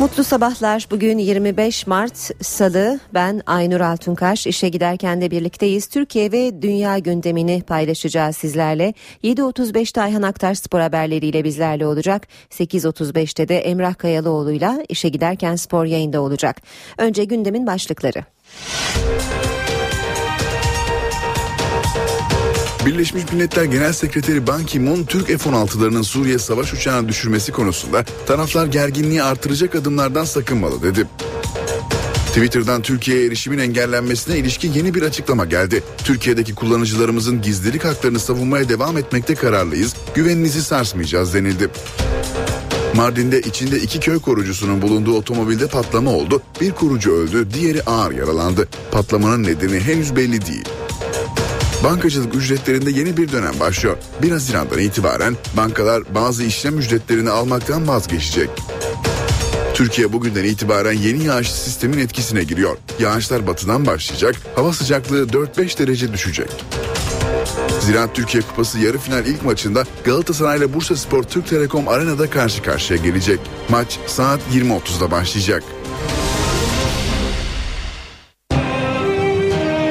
Mutlu sabahlar. Bugün 25 Mart Salı. Ben Aynur Altunkaş. İşe giderken de birlikteyiz. Türkiye ve dünya gündemini paylaşacağız sizlerle. 7.35'te Ayhan Aktaş spor haberleriyle bizlerle olacak. 8.35'te de Emrah Kayalıoğlu'yla İşe Giderken spor yayında olacak. Önce gündemin başlıkları. Birleşmiş Milletler Genel Sekreteri Ban Ki-moon, Türk F-16'larının Suriye savaş uçağını düşürmesi konusunda taraflar gerginliği artıracak adımlardan sakınmalı dedi. Twitter'dan Türkiye'ye erişimin engellenmesine ilişkin yeni bir açıklama geldi. Türkiye'deki kullanıcılarımızın gizlilik haklarını savunmaya devam etmekte kararlıyız, güveninizi sarsmayacağız denildi. Mardin'de içinde iki köy korucusunun bulunduğu otomobilde patlama oldu. Bir korucu öldü, diğeri ağır yaralandı. Patlamanın nedeni henüz belli değil. Bankacılık ücretlerinde yeni bir dönem başlıyor. 1 Haziran'dan itibaren bankalar bazı işlem ücretlerini almaktan vazgeçecek. Türkiye bugünden itibaren yeni yağış sistemin etkisine giriyor. Yağışlar batıdan başlayacak, hava sıcaklığı 4-5 derece düşecek. Ziraat Türkiye Kupası yarı final ilk maçında Galatasaray ile Bursaspor Türk Telekom Arena'da karşı karşıya gelecek. Maç saat 20.30'da başlayacak.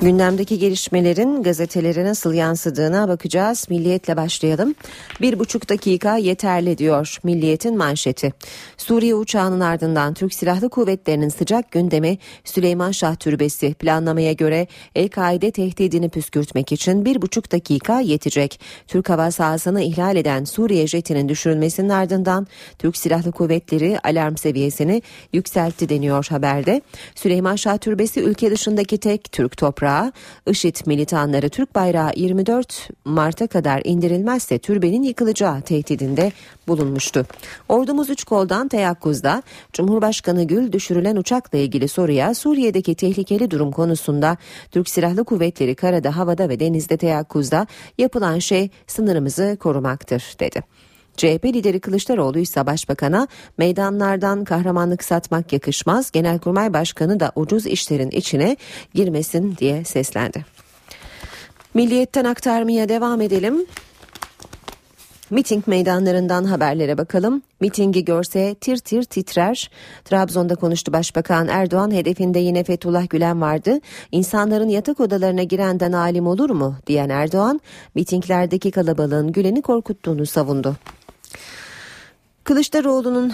Gündemdeki gelişmelerin gazetelere nasıl yansıdığına bakacağız. Milliyet'le başlayalım. 1,5 dakika yeterli diyor Milliyet'in manşeti. Suriye uçağının ardından Türk Silahlı Kuvvetleri'nin sıcak gündemi Süleyman Şah Türbesi. Planlamaya göre El-Kaide tehdidini püskürtmek için 1,5 dakika yetecek. Türk hava sahasını ihlal eden Suriye jetinin düşürülmesinin ardından Türk Silahlı Kuvvetleri alarm seviyesini yükseltti deniyor haberde. Süleyman Şah Türbesi ülke dışındaki tek Türk toprağı. IŞİD militanları Türk bayrağı 24 Mart'a kadar indirilmezse türbenin yıkılacağı tehdidinde bulunmuştu. Ordumuz 3 koldan teyakkuzda. Cumhurbaşkanı Gül düşürülen uçakla ilgili soruya Suriye'deki tehlikeli durum konusunda Türk Silahlı Kuvvetleri karada, havada ve denizde teyakkuzda, yapılan şey sınırımızı korumaktır dedi. CHP lideri Kılıçdaroğlu ise başbakana meydanlardan kahramanlık satmak yakışmaz, Genelkurmay Başkanı da ucuz işlerin içine girmesin diye seslendi. Milliyet'ten aktarmaya devam edelim. Miting meydanlarından haberlere bakalım. Mitingi görse tir tir titrer. Trabzon'da konuştu Başbakan Erdoğan. Hedefinde yine Fethullah Gülen vardı. İnsanların yatak odalarına girenden alim olur mu diyen Erdoğan, mitinglerdeki kalabalığın Gülen'i korkuttuğunu savundu. Kılıçdaroğlu'nun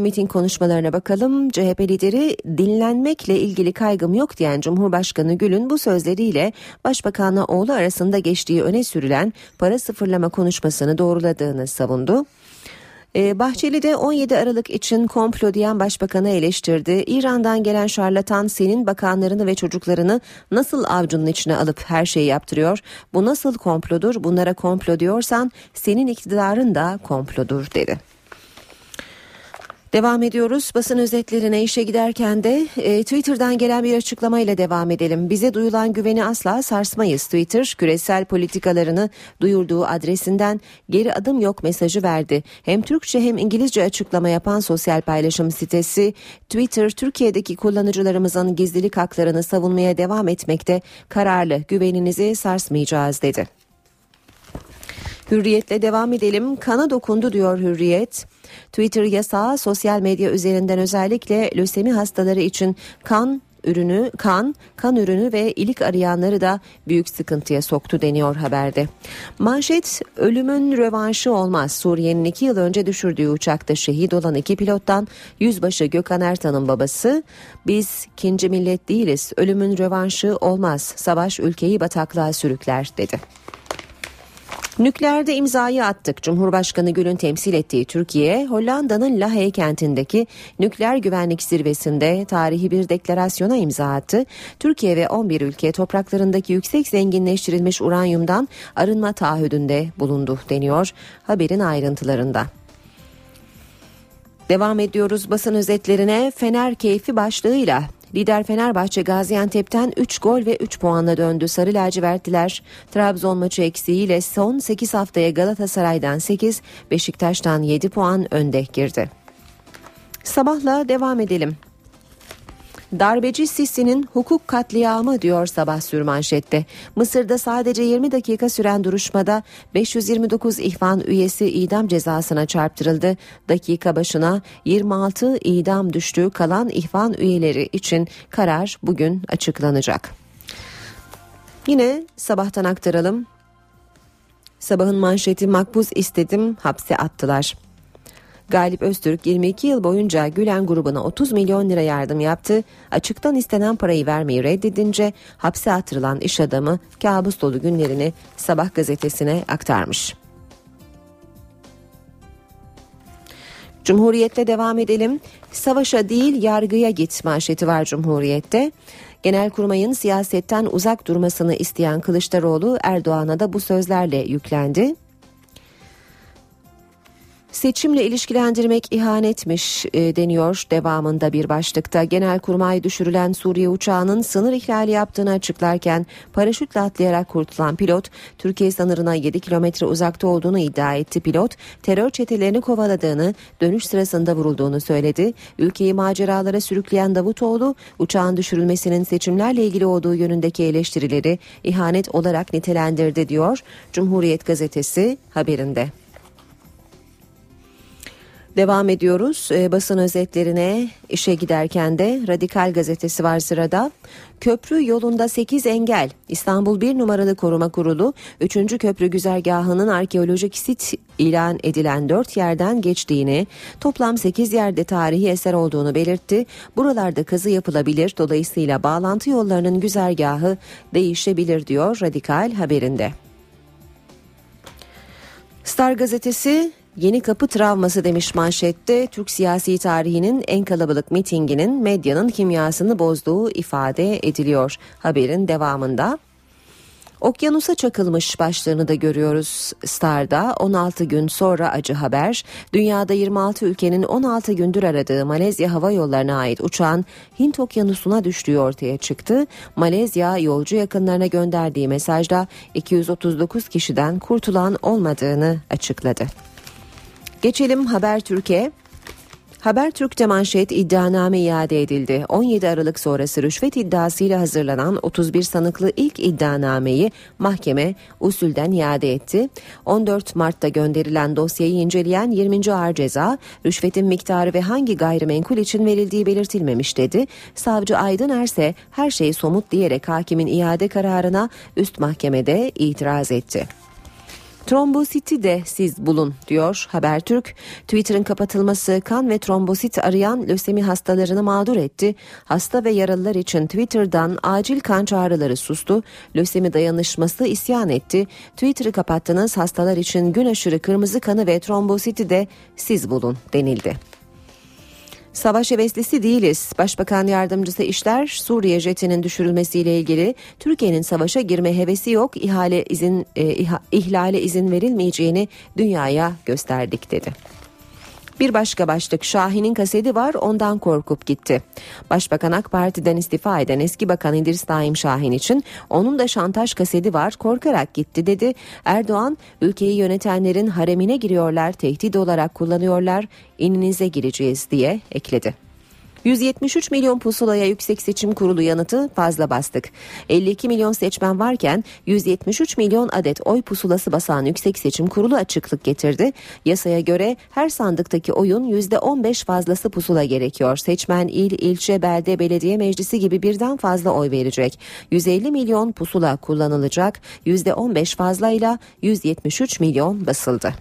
miting konuşmalarına bakalım. CHP lideri dinlenmekle ilgili kaygım yok diyen Cumhurbaşkanı Gül'ün bu sözleriyle Başbakan'la oğlu arasında geçtiği öne sürülen para sıfırlama konuşmasını doğruladığını savundu. Bahçeli de 17 Aralık için komplo diyen başbakanı eleştirdi. İran'dan gelen şarlatan senin bakanlarını ve çocuklarını nasıl avcunun içine alıp her şeyi yaptırıyor? Bu nasıl komplodur? Bunlara komplo diyorsan senin iktidarın da komplodur dedi. Devam ediyoruz. Basın özetlerine işe giderken de Twitter'dan gelen bir açıklamayla devam edelim. Bize duyulan güveni asla sarsmayız. Twitter, küresel politikalarını duyurduğu adresinden geri adım yok mesajı verdi. Hem Türkçe hem İngilizce açıklama yapan sosyal paylaşım sitesi Twitter, Türkiye'deki kullanıcılarımızın gizlilik haklarını savunmaya devam etmekte kararlı, güveninizi sarsmayacağız dedi. Hürriyet'le devam edelim. Kana dokundu diyor Hürriyet. Twitter yasağı sosyal medya üzerinden özellikle lösemi hastaları için kan ürünü ve ilik arayanları da büyük sıkıntıya soktu deniyor haberde. Manşet ölümün rövanşı olmaz. Suriye'nin 2 yıl önce düşürdüğü uçakta şehit olan 2 pilottan Yüzbaşı Gökhan Ertan'ın babası, biz ikinci millet değiliz, ölümün rövanşı olmaz, savaş ülkeyi bataklığa sürükler dedi. Nükleerde imzayı attık. Cumhurbaşkanı Gül'ün temsil ettiği Türkiye, Hollanda'nın Lahey kentindeki nükleer güvenlik zirvesinde tarihi bir deklarasyona imza attı. Türkiye ve 11 ülke topraklarındaki yüksek zenginleştirilmiş uranyumdan arınma taahhüdünde bulundu deniyor haberin ayrıntılarında. Devam ediyoruz basın özetlerine. Fener keyfi başlığıyla Lider Fenerbahçe Gaziantep'ten 3 gol ve 3 puanla döndü. Sarı lacivertliler Trabzon maçı eksiğiyle son 8 haftaya Galatasaray'dan 8, Beşiktaş'tan 7 puan önde girdi. Sabah'la devam edelim. Darbeci Sisi'nin hukuk katliamı diyor Sabah sürmanşette. Mısır'da sadece 20 dakika süren duruşmada 529 ihvan üyesi idam cezasına çarptırıldı. Dakika başına 26 idam düştüğü kalan ihvan üyeleri için karar bugün açıklanacak. Yine Sabah'tan aktaralım. Sabah'ın manşeti makbuz istedim hapse attılar. Galip Öztürk 22 yıl boyunca Gülen grubuna 30 milyon lira yardım yaptı. Açıktan istenen parayı vermeyi reddedince hapse attırılan iş adamı kabus dolu günlerini Sabah gazetesine aktarmış. Cumhuriyet'le devam edelim. Savaşa değil yargıya git manşeti var Cumhuriyet'te. Genelkurmay'ın siyasetten uzak durmasını isteyen Kılıçdaroğlu Erdoğan'a da bu sözlerle yüklendi. Seçimle ilişkilendirmek ihanetmiş deniyor devamında bir başlıkta. Genelkurmay düşürülen Suriye uçağının sınır ihlali yaptığını açıklarken paraşütle atlayarak kurtulan pilot Türkiye sınırına 7 kilometre uzakta olduğunu iddia etti. Pilot terör çetelerini kovaladığını, dönüş sırasında vurulduğunu söyledi. Ülkeyi maceralara sürükleyen Davutoğlu uçağın düşürülmesinin seçimlerle ilgili olduğu yönündeki eleştirileri ihanet olarak nitelendirdi diyor Cumhuriyet gazetesi haberinde. Devam ediyoruz basın özetlerine. İşe giderken de Radikal gazetesi var sırada. Köprü yolunda 8 engel. İstanbul 1 numaralı koruma kurulu 3. köprü güzergahının arkeolojik sit ilan edilen 4 yerden geçtiğini, toplam 8 yerde tarihi eser olduğunu belirtti. Buralarda kazı yapılabilir, dolayısıyla bağlantı yollarının güzergahı değişebilir diyor Radikal haberinde. Star gazetesi yeni kapı travması demiş manşette. Türk siyasi tarihinin en kalabalık mitinginin medyanın kimyasını bozduğu ifade ediliyor haberin devamında. Okyanusa çakılmış başlığını da görüyoruz Star'da. 16 gün sonra acı haber. Dünyada 26 ülkenin 16 gündür aradığı Malezya Hava Yolları'na ait uçağın Hint Okyanusu'na düştüğü ortaya çıktı. Malezya yolcu yakınlarına gönderdiği mesajda 239 kişiden kurtulan olmadığını açıkladı. Geçelim Habertürk'e. Habertürk'te manşet iddianame iade edildi. 17 Aralık sonrası rüşvet iddiasıyla hazırlanan 31 sanıklı ilk iddianameyi mahkeme usulden iade etti. 14 Mart'ta gönderilen dosyayı inceleyen 20. Ağır Ceza, rüşvetin miktarı ve hangi gayrimenkul için verildiği belirtilmemiş dedi. Savcı Aydın Erse her şeyi somut diyerek hakimin iade kararına üst mahkemede itiraz etti. Trombositi de siz bulun diyor Habertürk. Twitter'ın kapatılması kan ve trombosit arayan lösemi hastalarını mağdur etti. Hasta ve yaralılar için Twitter'dan acil kan çağrıları sustu. Lösemi dayanışması isyan etti. Twitter'ı kapattınız, hastalar için gün aşırı kırmızı kanı ve trombositi de siz bulun denildi. Savaş heveslisi değiliz. Başbakan yardımcısı İşler, Suriye jetinin düşürülmesiyle ilgili Türkiye'nin savaşa girme hevesi yok, ihlale izin verilmeyeceğini dünyaya gösterdik dedi. Bir başka başlık, Şahin'in kaseti var, ondan korkup gitti. Başbakan AK Parti'den istifa eden eski bakan İdris Naim Şahin için onun da şantaj kaseti var, korkarak gitti dedi. Erdoğan, ülkeyi yönetenlerin haremine giriyorlar, tehdit olarak kullanıyorlar, ininize gireceğiz diye ekledi. 173 milyon pusulaya Yüksek Seçim Kurulu yanıtı fazla bastık. 52 milyon seçmen varken 173 milyon adet oy pusulası basan Yüksek Seçim Kurulu açıklık getirdi. Yasaya göre her sandıktaki oyun %15 fazlası pusula gerekiyor. Seçmen il, ilçe, belde, belediye meclisi gibi birden fazla oy verecek. 150 milyon pusula kullanılacak. %15 fazlayla 173 milyon basıldı.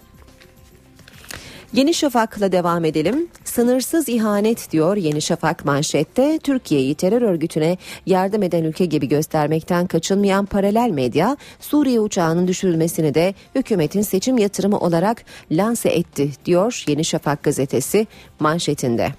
Yeni Şafak'la devam edelim. Sınırsız ihanet diyor Yeni Şafak manşette. Türkiye'yi terör örgütüne yardım eden ülke gibi göstermekten kaçınmayan paralel medya, Suriye uçağının düşürülmesini de hükümetin seçim yatırımı olarak lanse etti diyor Yeni Şafak gazetesi manşetinde.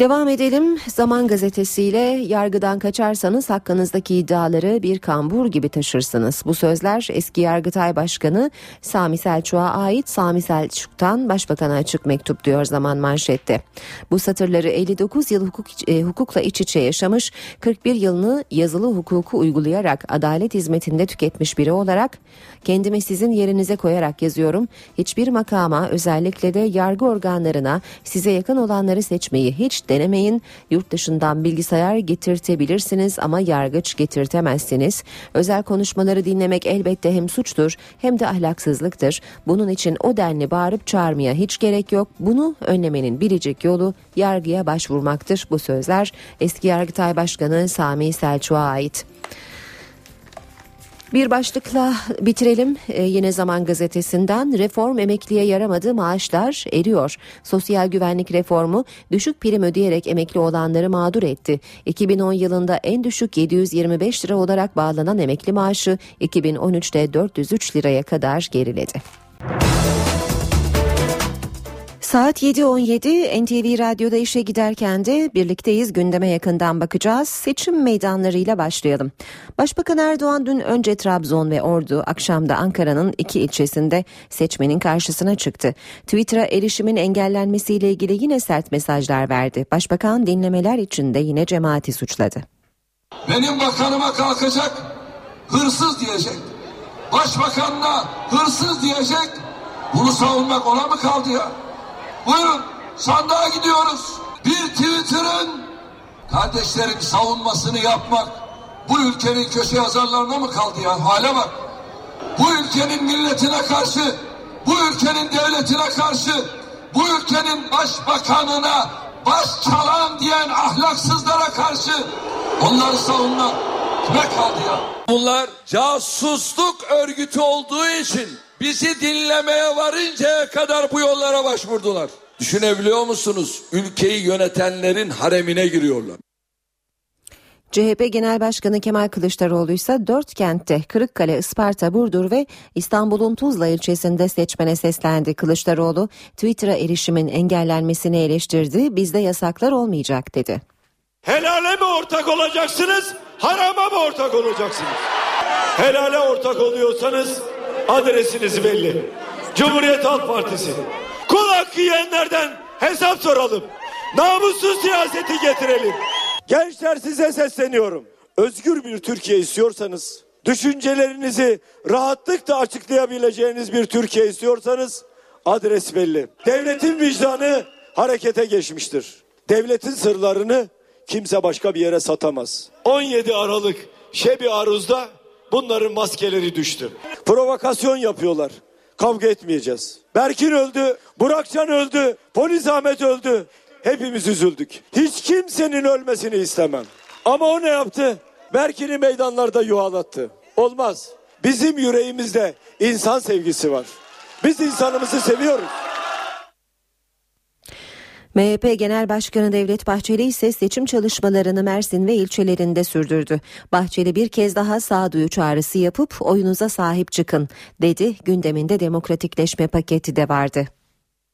Devam edelim. Zaman gazetesiyle yargıdan kaçarsanız hakkınızdaki iddiaları bir kambur gibi taşırsınız. Bu sözler eski Yargıtay Başkanı Sami Selçuk'a ait. Sami Selçuk'tan Başbakan'a açık mektup diyor Zaman manşette. Bu satırları 59 yıl hukukla iç içe yaşamış, 41 yılını yazılı hukuku uygulayarak adalet hizmetinde tüketmiş biri olarak kendimi sizin yerinize koyarak yazıyorum. Hiçbir makama, özellikle de yargı organlarına size yakın olanları seçmeyi hiç denemeyin. Yurt dışından bilgisayar getirtebilirsiniz ama yargıç getirtemezsiniz. Özel konuşmaları dinlemek elbette hem suçtur hem de ahlaksızlıktır. Bunun için o denli bağırıp çağırmaya hiç gerek yok. Bunu önlemenin biricik yolu yargıya başvurmaktır. Bu sözler eski Yargıtay Başkanı Sami Selçuk'a ait. Bir başlıkla bitirelim. Yine Zaman gazetesinden reform emekliye yaramadı, maaşlar eriyor. Sosyal güvenlik reformu düşük prim ödeyerek emekli olanları mağdur etti. 2010 yılında en düşük 725 lira olarak bağlanan emekli maaşı 2013'te 403 liraya kadar geriledi. Saat 7.17 NTV Radyo'da işe giderken de birlikteyiz. Gündeme yakından bakacağız. Seçim meydanlarıyla başlayalım. Başbakan Erdoğan dün önce Trabzon ve Ordu, akşam da Ankara'nın iki ilçesinde seçmenin karşısına çıktı. Twitter'a erişimin engellenmesiyle ilgili yine sert mesajlar verdi. Başbakan dinlemeler içinde yine cemaati suçladı. Benim bakanıma kalkacak, hırsız diyecek. Başbakanına hırsız diyecek. Bunu savunmak ona mı kaldı ya? Buyurun, sandığa gidiyoruz. Bir Twitter'ın kardeşlerin savunmasını yapmak bu ülkenin köşe yazarlarına mı kaldı ya? Hale bak. Bu ülkenin milletine karşı, bu ülkenin devletine karşı, bu ülkenin başbakanına baş çalan diyen ahlaksızlara karşı onları savunmak kime kaldı ya? Bunlar casusluk örgütü olduğu için bizi dinlemeye varıncaya kadar bu yollara başvurdular. Düşünebiliyor musunuz? Ülkeyi yönetenlerin haremine giriyorlar. CHP Genel Başkanı Kemal Kılıçdaroğlu ise dört kentte Kırıkkale, Isparta, Burdur ve İstanbul'un Tuzla ilçesinde seçmene seslendi. Kılıçdaroğlu Twitter'a erişimin engellenmesini eleştirdi. Bizde yasaklar olmayacak dedi. Helale mi ortak olacaksınız? Harama mı ortak olacaksınız? Helale ortak oluyorsanız adresiniz belli. Cumhuriyet Halk Partisi. Kul hakkı yiyenlerden hesap soralım. Namussuz siyaseti getirelim. Gençler, size sesleniyorum. Özgür bir Türkiye istiyorsanız, düşüncelerinizi rahatlıkla açıklayabileceğiniz bir Türkiye istiyorsanız adres belli. Devletin vicdanı harekete geçmiştir. Devletin sırlarını kimse başka bir yere satamaz. 17 Aralık Şebi Aruz'da bunların maskeleri düştü. Provokasyon yapıyorlar. Kavga etmeyeceğiz. Berkin öldü, Burakcan öldü, Polis Ahmet öldü. Hepimiz üzüldük. Hiç kimsenin ölmesini istemem. Ama o ne yaptı? Berkin'i meydanlarda yuhalattı. Olmaz. Bizim yüreğimizde insan sevgisi var. Biz insanımızı seviyoruz. MHP Genel Başkanı Devlet Bahçeli ise seçim çalışmalarını Mersin ve ilçelerinde sürdürdü. Bahçeli bir kez daha sağduyu çağrısı yapıp oyunuza sahip çıkın dedi. Gündeminde demokratikleşme paketi de vardı.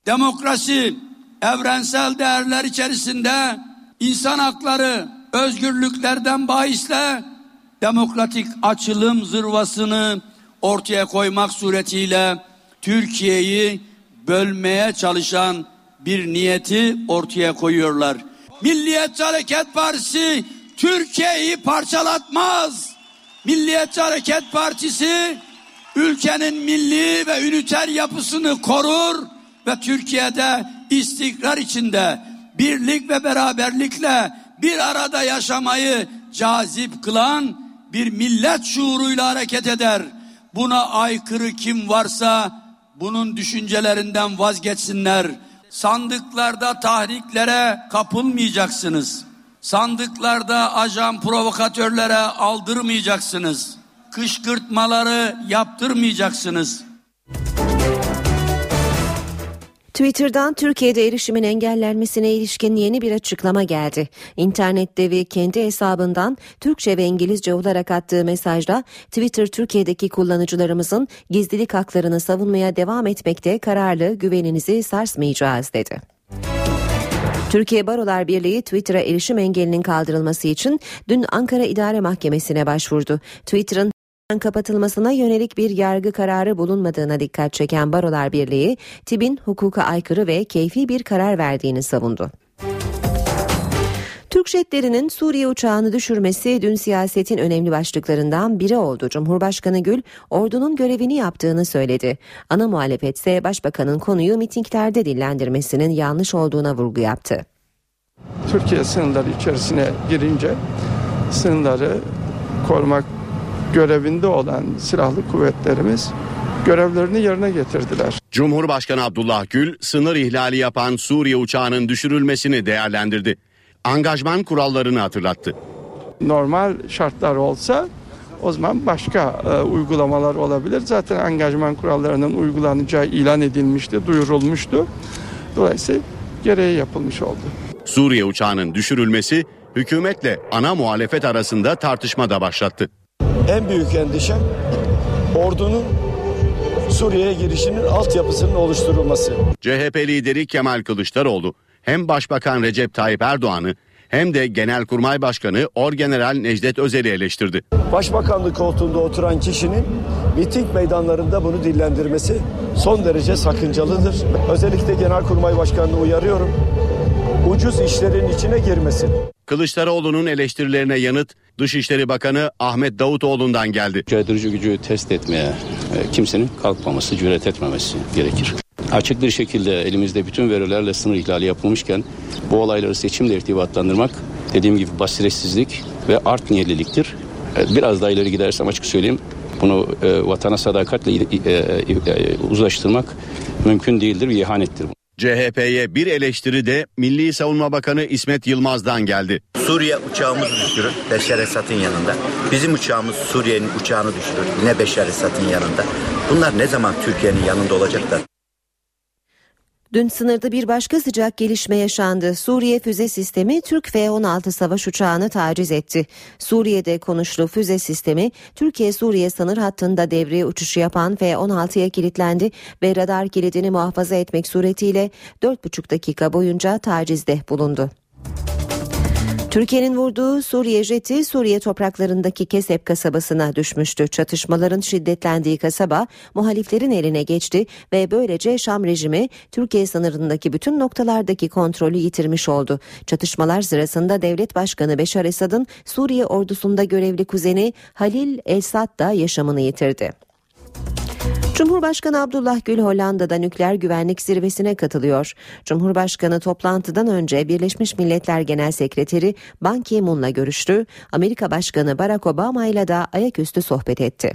Demokrasi, evrensel değerler içerisinde insan hakları, özgürlüklerden bahisle demokratik açılım zırvasını ortaya koymak suretiyle Türkiye'yi bölmeye çalışan bir niyeti ortaya koyuyorlar. Milliyetçi Hareket Partisi Türkiye'yi parçalatmaz. Milliyetçi Hareket Partisi ülkenin milli ve üniter yapısını korur ve Türkiye'de istikrar içinde birlik ve beraberlikle bir arada yaşamayı cazip kılan bir millet şuuruyla hareket eder. Buna aykırı kim varsa bunun düşüncelerinden vazgeçsinler. Sandıklarda tahriklere kapılmayacaksınız. Sandıklarda ajan provokatörlere aldırmayacaksınız. Kışkırtmaları yaptırmayacaksınız. Twitter'dan Türkiye'de erişimin engellenmesine ilişkin yeni bir açıklama geldi. İnternet devi kendi hesabından Türkçe ve İngilizce olarak attığı mesajda Twitter Türkiye'deki kullanıcılarımızın gizlilik haklarını savunmaya devam etmekte kararlı, güveninizi sarsmayacağız dedi. Türkiye Barolar Birliği Twitter'a erişim engelinin kaldırılması için dün Ankara İdare Mahkemesi'ne başvurdu. Twitter'ın kapatılmasına yönelik bir yargı kararı bulunmadığına dikkat çeken Barolar Birliği, TİB'in hukuka aykırı ve keyfi bir karar verdiğini savundu. Türk jetlerinin Suriye uçağını düşürmesi dün siyasetin önemli başlıklarından biri oldu. Cumhurbaşkanı Gül, ordunun görevini yaptığını söyledi. Ana muhalefet ise başbakanın konuyu mitinglerde dillendirmesinin yanlış olduğuna vurgu yaptı. Türkiye sınırları içerisine girince sınırları korumak görevinde olan silahlı kuvvetlerimiz görevlerini yerine getirdiler. Cumhurbaşkanı Abdullah Gül, sınır ihlali yapan Suriye uçağının düşürülmesini değerlendirdi. Angajman kurallarını hatırlattı. Normal şartlar olsa o zaman başka uygulamalar olabilir. Zaten angajman kurallarının uygulanacağı ilan edilmişti, duyurulmuştu. Dolayısıyla gereği yapılmış oldu. Suriye uçağının düşürülmesi hükümetle ana muhalefet arasında tartışma da başlattı. En büyük endişem ordunun Suriye'ye girişinin altyapısının oluşturulması. CHP lideri Kemal Kılıçdaroğlu hem Başbakan Recep Tayyip Erdoğan'ı hem de Genelkurmay Başkanı Orgeneral Necdet Özel'i eleştirdi. Başbakanlık koltuğunda oturan kişinin miting meydanlarında bunu dillendirmesi son derece sakıncalıdır. Özellikle Genelkurmay Başkanı'nı uyarıyorum, ucuz işlerin içine girmesin. Kılıçdaroğlu'nun eleştirilerine yanıt Dışişleri Bakanı Ahmet Davutoğlu'ndan geldi. Caydırıcı gücü test etmeye kimsenin kalkmaması, cüret etmemesi gerekir. Açık bir şekilde elimizde bütün verilerle sınır ihlali yapılmışken bu olayları seçimle irtibatlandırmak dediğim gibi basiretsizlik ve art niyetliliktir. Biraz daha ileri gidersem açık söyleyeyim bunu vatana sadakatle uzlaştırmak mümkün değildir ve ihanettir. CHP'ye bir eleştiri de Milli Savunma Bakanı İsmet Yılmaz'dan geldi. Suriye uçağımızı düşürür Beşar Esad'ın yanında. Bizim uçağımız Suriye'nin uçağını düşürür yine Beşar Esad'ın yanında. Bunlar ne zaman Türkiye'nin yanında olacaklar? Dün sınırda bir başka sıcak gelişme yaşandı. Suriye füze sistemi Türk F-16 savaş uçağını taciz etti. Suriye'de konuşlu füze sistemi Türkiye-Suriye sınır hattında devreye uçuşu yapan F-16'ya kilitlendi ve radar kilidini muhafaza etmek suretiyle 4,5 dakika boyunca tacizde bulundu. Türkiye'nin vurduğu Suriye jeti Suriye topraklarındaki Kesep kasabasına düşmüştü. Çatışmaların şiddetlendiği kasaba muhaliflerin eline geçti ve böylece Şam rejimi Türkiye sınırındaki bütün noktalardaki kontrolü yitirmiş oldu. Çatışmalar sırasında Devlet Başkanı Beşar Esad'ın Suriye ordusunda görevli kuzeni Halil el-Sad da yaşamını yitirdi. Cumhurbaşkanı Abdullah Gül Hollanda'da nükleer güvenlik zirvesine katılıyor. Cumhurbaşkanı toplantıdan önce Birleşmiş Milletler Genel Sekreteri Ban Ki-moon'la görüştü. Amerika Başkanı Barack Obama ile de ayaküstü sohbet etti.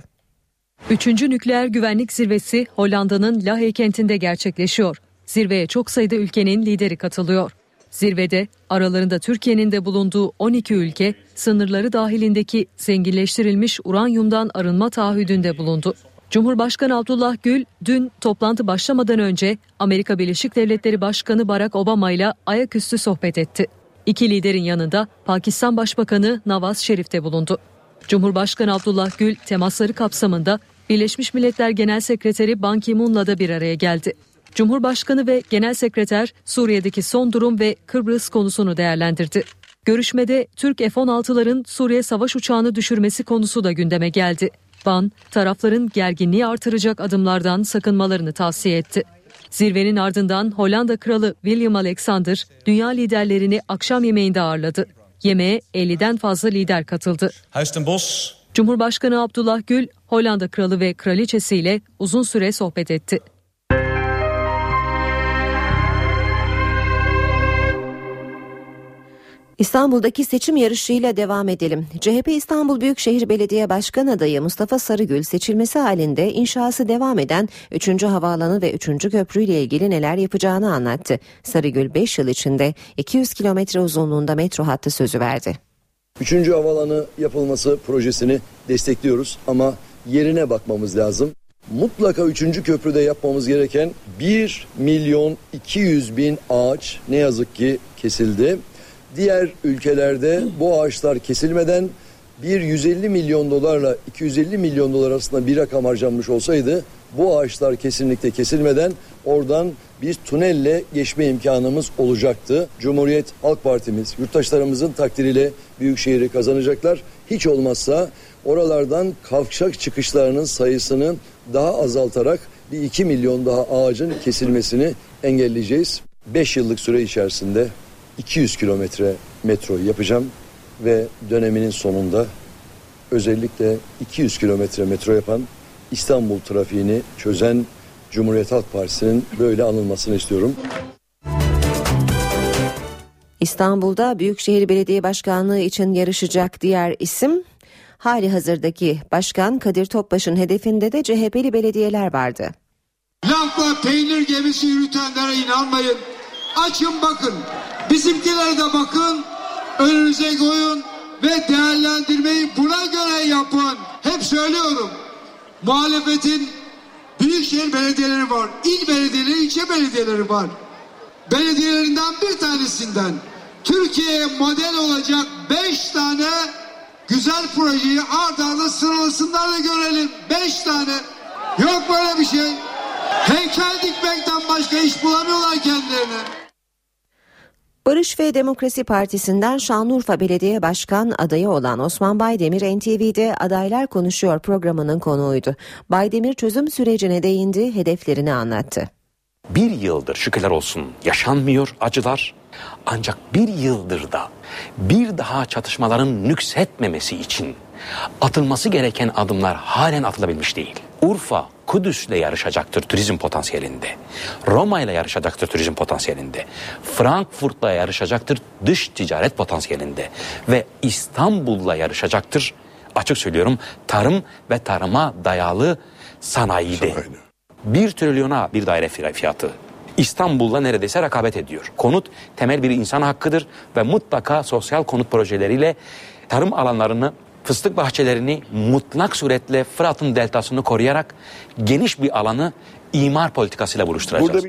3. Nükleer Güvenlik Zirvesi Hollanda'nın Lahey kentinde gerçekleşiyor. Zirveye çok sayıda ülkenin lideri katılıyor. Zirvede aralarında Türkiye'nin de bulunduğu 12 ülke sınırları dahilindeki zenginleştirilmiş uranyumdan arınma taahhüdünde bulundu. Cumhurbaşkanı Abdullah Gül dün toplantı başlamadan önce Amerika Birleşik Devletleri Başkanı Barack Obama ile ayaküstü sohbet etti. İki liderin yanında Pakistan Başbakanı Nawaz Şerif de bulundu. Cumhurbaşkanı Abdullah Gül temasları kapsamında Birleşmiş Milletler Genel Sekreteri Ban Ki-moon'la da bir araya geldi. Cumhurbaşkanı ve Genel Sekreter Suriye'deki son durum ve Kıbrıs konusunu değerlendirdi. Görüşmede Türk F-16'ların Suriye savaş uçağını düşürmesi konusu da gündeme geldi. Ban, tarafların gerginliği artıracak adımlardan sakınmalarını tavsiye etti. Zirvenin ardından Hollanda Kralı William Alexander, dünya liderlerini akşam yemeğinde ağırladı. Yemeğe 50'den fazla lider katıldı. Cumhurbaşkanı Abdullah Gül, Hollanda Kralı ve Kraliçesiyle uzun süre sohbet etti. İstanbul'daki seçim yarışıyla devam edelim. CHP İstanbul Büyükşehir Belediye Başkanı adayı Mustafa Sarıgül seçilmesi halinde inşası devam eden 3. Havaalanı ve 3. Köprü ile ilgili neler yapacağını anlattı. Sarıgül 5 yıl içinde 200 kilometre uzunluğunda metro hattı sözü verdi. 3. Havaalanı yapılması projesini destekliyoruz ama yerine bakmamız lazım. Mutlaka 3. köprüde yapmamız gereken 1.200.000 ağaç ne yazık ki kesildi. Diğer ülkelerde bu ağaçlar kesilmeden $150 milyon ile $250 milyon arasında bir rakam harcanmış olsaydı bu ağaçlar kesinlikle kesilmeden oradan bir tünelle geçme imkanımız olacaktı. Cumhuriyet Halk Partimiz, yurttaşlarımızın takdiriyle büyükşehiri kazanacaklar. Hiç olmazsa oralardan kavşak çıkışlarının sayısını daha azaltarak bir 2 milyon daha ağacın kesilmesini engelleyeceğiz. 5 yıllık süre içerisinde 200 kilometre metro yapacağım ve döneminin sonunda özellikle 200 kilometre metro yapan, İstanbul trafiğini çözen Cumhuriyet Halk Partisi'nin böyle anılmasını istiyorum. İstanbul'da Büyükşehir Belediye Başkanlığı için yarışacak diğer isim, halihazırdaki Başkan Kadir Topbaş'ın hedefinde de CHP'li belediyeler vardı. Lafla peynir gemisi yürütenlere inanmayın. Açın bakın. Bizimkilere de bakın. Önünüze koyun ve değerlendirmeyi buna göre yapın. Hep söylüyorum. Muhalefetin büyükşehir belediyeleri var. İl belediyeleri, ilçe belediyeleri var. Belediyelerinden bir tanesinden Türkiye'ye model olacak 5 tane güzel projeyi art arda sıralasınlar da görelim. 5 tane. Yok böyle bir şey. Heykel dikmekten başka iş bulamıyorlar kendilerine. Barış ve Demokrasi Partisi'nden Şanlıurfa Belediye Başkan adayı olan Osman Baydemir NTV'de Adaylar Konuşuyor programının konuğuydu. Baydemir çözüm sürecine değindi, hedeflerini anlattı. Bir yıldır şükürler olsun yaşanmıyor acılar. Ancak bir yıldır da bir daha çatışmaların nüksetmemesi için atılması gereken adımlar halen atılabilmiş değil. Urfa, Kudüs'le yarışacaktır turizm potansiyelinde. Roma'yla yarışacaktır turizm potansiyelinde. Frankfurt'la yarışacaktır dış ticaret potansiyelinde. Ve İstanbul'la yarışacaktır, açık söylüyorum, tarım ve tarıma dayalı sanayide. $1 trilyona bir daire fiyatı. İstanbul'la neredeyse rekabet ediyor. Konut temel bir insan hakkıdır ve mutlaka sosyal konut projeleriyle tarım alanlarını, fıstık bahçelerini mutlak suretle Fırat'ın deltasını koruyarak geniş bir alanı imar politikasıyla buluşturacağız.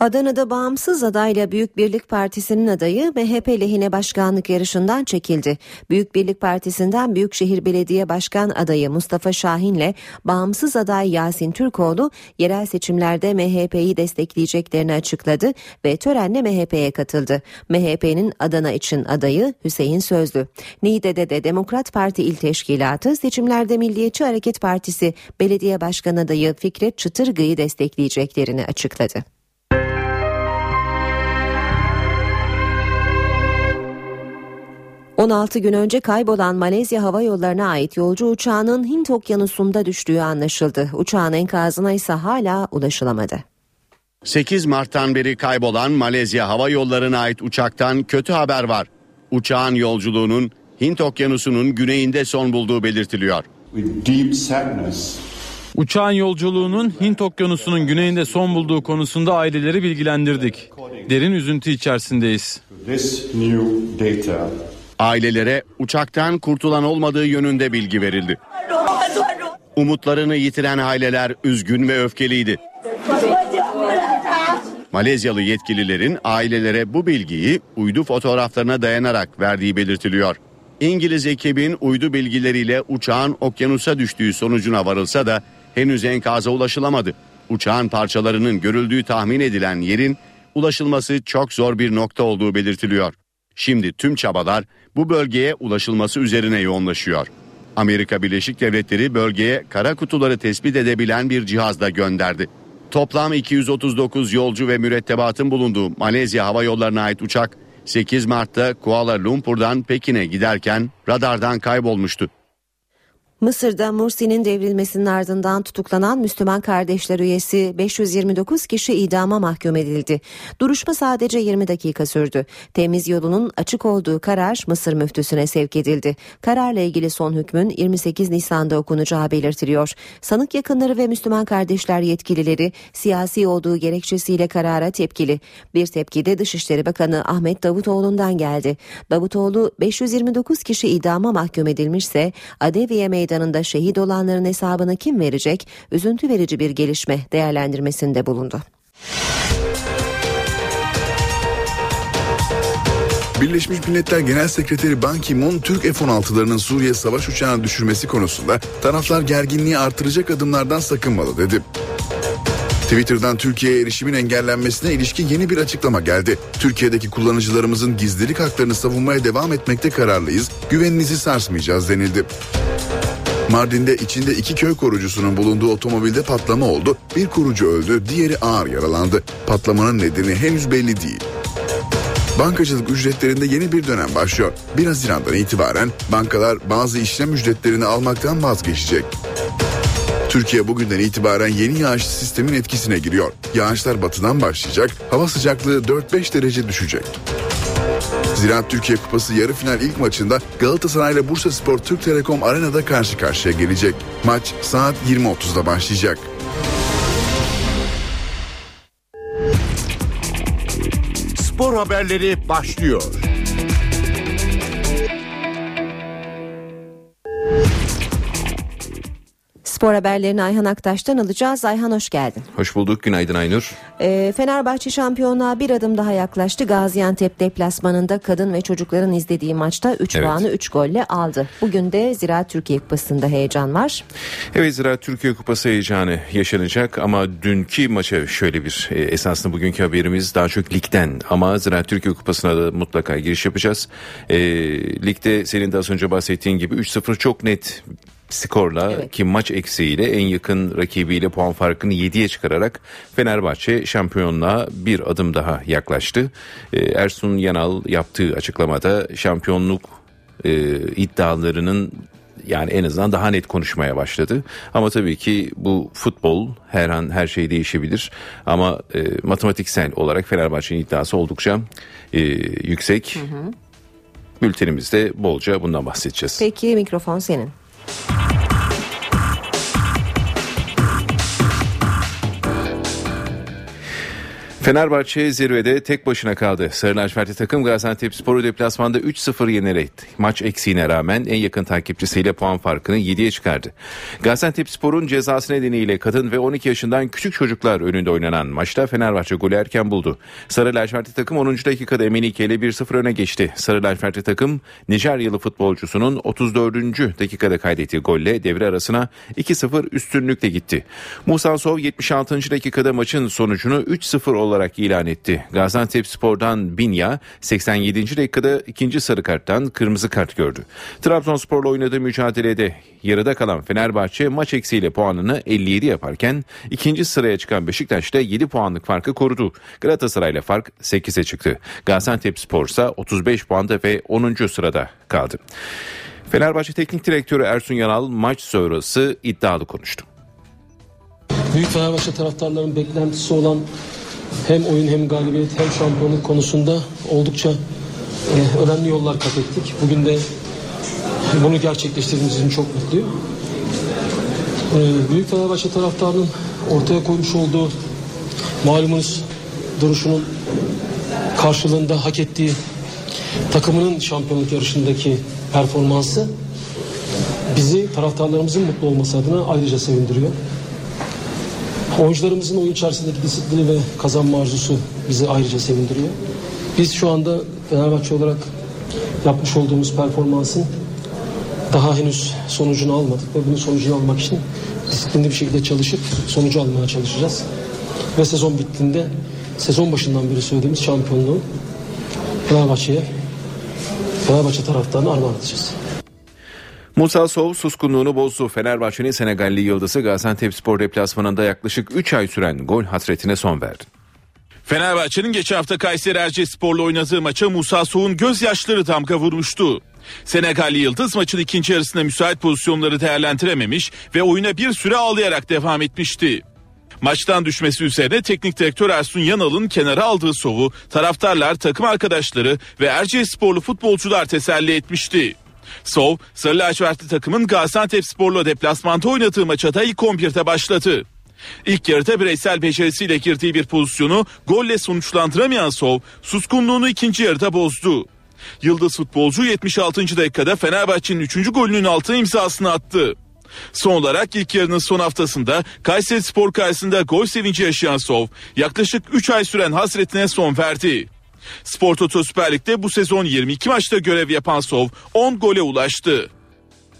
Adana'da bağımsız adayla Büyük Birlik Partisi'nin adayı MHP lehine başkanlık yarışından çekildi. Büyük Birlik Partisi'nden Büyükşehir Belediye Başkan adayı Mustafa Şahin'le bağımsız aday Yasin Türkoğlu yerel seçimlerde MHP'yi destekleyeceklerini açıkladı ve törenle MHP'ye katıldı. MHP'nin Adana için adayı Hüseyin Sözlü. Niğde'de de Demokrat Parti İl Teşkilatı seçimlerde Milliyetçi Hareket Partisi Belediye Başkan adayı Fikret Çıtırgı'yı destekleyeceklerini açıkladı. Son 16 gün önce kaybolan Malezya Hava Yolları'na ait yolcu uçağının Hint Okyanusu'nda düştüğü anlaşıldı. Uçağın enkazına ise hala ulaşılamadı. 8 Mart'tan beri kaybolan Malezya Hava Yolları'na ait uçaktan kötü haber var. Uçağın yolculuğunun Hint Okyanusu'nun güneyinde son bulduğu belirtiliyor. Uçağın yolculuğunun Hint Okyanusu'nun güneyinde son bulduğu konusunda aileleri bilgilendirdik. Derin üzüntü içerisindeyiz. Ailelere uçaktan kurtulan olmadığı yönünde bilgi verildi. Umutlarını yitiren aileler üzgün ve öfkeliydi. Malezyalı yetkililerin ailelere bu bilgiyi uydu fotoğraflarına dayanarak verdiği belirtiliyor. İngiliz ekibin uydu bilgileriyle uçağın okyanusa düştüğü sonucuna varılsa da henüz enkaza ulaşılamadı. Uçağın parçalarının görüldüğü tahmin edilen yerin ulaşılması çok zor bir nokta olduğu belirtiliyor. Şimdi tüm çabalar bu bölgeye ulaşılması üzerine yoğunlaşıyor. Amerika Birleşik Devletleri bölgeye kara kutuları tespit edebilen bir cihaz da gönderdi. Toplam 239 yolcu ve mürettebatın bulunduğu Malezya Hava Yolları'na ait uçak 8 Mart'ta Kuala Lumpur'dan Pekin'e giderken radardan kaybolmuştu. Mısır'da Mursi'nin devrilmesinin ardından tutuklanan Müslüman Kardeşler üyesi 529 kişi idama mahkum edildi. Duruşma sadece 20 dakika sürdü. Temiz yolunun açık olduğu karar Mısır müftüsüne sevk edildi. Kararla ilgili son hükmün 28 Nisan'da okunacağı belirtiliyor. Sanık yakınları ve Müslüman Kardeşler yetkilileri siyasi olduğu gerekçesiyle karara tepkili. Bir tepki de Dışişleri Bakanı Ahmet Davutoğlu'ndan geldi. Davutoğlu 529 kişi idama mahkum edilmişse Adeviye meydanında şehit olanların hesabını kim verecek? Üzüntü verici bir gelişme değerlendirmesinde bulundu. Birleşmiş Milletler Genel Sekreteri Ban Ki-moon, Türk F-16'larının Suriye savaş uçağını düşürmesi konusunda taraflar gerginliği artıracak adımlardan sakınmalı dedi. Twitter'dan Türkiye'ye erişimin engellenmesine ilişkin yeni bir açıklama geldi. Türkiye'deki kullanıcılarımızın gizlilik haklarını savunmaya devam etmekte kararlıyız, güveninizi sarsmayacağız denildi. Mardin'de içinde 2 köy korucusunun bulunduğu otomobilde patlama oldu. Bir korucu öldü, diğeri ağır yaralandı. Patlamanın nedeni henüz belli değil. Bankacılık ücretlerinde yeni bir dönem başlıyor. 1 Haziran'dan itibaren bankalar bazı işlem ücretlerini almaktan vazgeçecek. Türkiye bugünden itibaren yeni yağış sistemin etkisine giriyor. Yağışlar batıdan başlayacak, hava sıcaklığı 4-5 derece düşecek. Ziraat Türkiye Kupası yarı final ilk maçında Galatasaray ile Bursaspor Türk Telekom Arena'da karşı karşıya gelecek. Maç saat 20.30'da başlayacak. Spor haberleri başlıyor. Spor haberlerini Ayhan Aktaş'tan alacağız. Ayhan hoş geldin. Hoş bulduk. Günaydın Aynur. Fenerbahçe şampiyonluğa bir adım daha yaklaştı. Gaziantep deplasmanında kadın ve çocukların izlediği maçta 3 puanı 3 golle aldı. Bugün de Ziraat Türkiye Kupası'nda heyecan var. Evet, Ziraat Türkiye Kupası heyecanı yaşanacak ama dünkü maça şöyle bir esasında bugünkü haberimiz daha çok ligden ama Ziraat Türkiye Kupası'na da mutlaka giriş yapacağız. Ligde senin de az önce bahsettiğin gibi 3-0 çok net skorla ki maç eksiğiyle en yakın rakibiyle puan farkını 7'ye çıkararak Fenerbahçe şampiyonluğa bir adım daha yaklaştı. Ersun Yanal yaptığı açıklamada şampiyonluk iddialarının yani en azından daha net konuşmaya başladı. Ama tabii ki bu futbol, her an her şey değişebilir. Ama matematiksel olarak Fenerbahçe'nin iddiası oldukça yüksek. Hı hı. Bültenimizde bolca bundan bahsedeceğiz. Peki, mikrofon senin. Fenerbahçe zirvede tek başına kaldı. Sarı lacivertli takım Gaziantepspor'u deplasmanda 3-0 yenerek maç eksiğine rağmen en yakın takipçisiyle puan farkını 7'ye çıkardı. Gaziantepspor'un cezası nedeniyle kadın ve 12 yaşından küçük çocuklar önünde oynanan maçta Fenerbahçe golü erken buldu. Sarı lacivertli takım 10. dakikada Emenike ile 1-0 öne geçti. Sarı lacivertli takım Nijeryalı futbolcusunun 34. dakikada kaydettiği golle devre arasına 2-0 üstünlükle gitti. Moussa Sow 76. dakikada maçın sonucunu 3-0 olarak ilan etti. Gaziantepspor'dan Binya 87. dakikada ikinci sarı karttan kırmızı kart gördü. Trabzonspor'la oynadığı mücadelede yarıda kalan Fenerbahçe maç eksiğiyle puanını 57 yaparken ikinci sıraya çıkan Beşiktaş'ta 7 puanlık farkı korudu. Galatasaray'la fark 8'e çıktı. Gaziantepspor ise 35 puanda ve 10. sırada kaldı. Fenerbahçe Teknik Direktörü Ersun Yanal maç sonrası iddialı konuştu. Büyük Fenerbahçe taraftarların beklentisi olan hem oyun hem galibiyet hem şampiyonluk konusunda oldukça önemli yollar kat ettik. Bugün de bunu gerçekleştirdiğimiz için çok mutluyum. Büyük Fenerbahçe taraftarının ortaya koymuş olduğu malumunuz duruşunun karşılığında hak ettiği takımının şampiyonluk yarışındaki performansı bizi, taraftarlarımızın mutlu olması adına ayrıca sevindiriyor. Oyuncularımızın oyun içerisindeki disiplini ve kazanma arzusu bizi ayrıca sevindiriyor. Biz şu anda Fenerbahçe olarak yapmış olduğumuz performansın daha henüz sonucunu almadık ve bunun sonucunu almak için disiplinli bir şekilde çalışıp sonucu almaya çalışacağız. Ve sezon bittiğinde sezon başından beri söylediğimiz şampiyonluğu Fenerbahçe taraftarına armağan edeceğiz. Moussa Sow suskunluğunu bozdu. Fenerbahçe'nin Senegalli yıldızı Gaziantepspor deplasmanında yaklaşık 3 ay süren gol hasretine son verdi. Fenerbahçe'nin geçen hafta Kayseri Erciyesspor'la oynadığı maça Moussa Sow'un gözyaşları damga vurmuştu. Senegalli yıldız maçın ikinci yarısında müsait pozisyonları değerlendirememiş ve oyuna bir süre ağlayarak devam etmişti. Maçtan düşmesi üzerine teknik direktör Ersun Yanal'ın kenara aldığı Sow'u taraftarlar, takım arkadaşları ve Erciyesporlu futbolcular teselli etmişti. Sow, sarı lacivertli takımın Gaziantepspor'la deplasmanda oynadığı maça da ilk 11'de başladı. İlk yarıda bireysel becerisiyle girdiği bir pozisyonu golle sonuçlandıramayan Sow, suskunluğunu ikinci yarıda bozdu. Yıldız futbolcu 76. dakikada Fenerbahçe'nin 3. golünün altına imzasını attı. Son olarak ilk yarının son haftasında Kayserispor karşısında gol sevinci yaşayan Sow, yaklaşık 3 ay süren hasretine son verdi. Spor Toto Süper Lig'de bu sezon 22 maçta görev yapan Sow 10 gole ulaştı.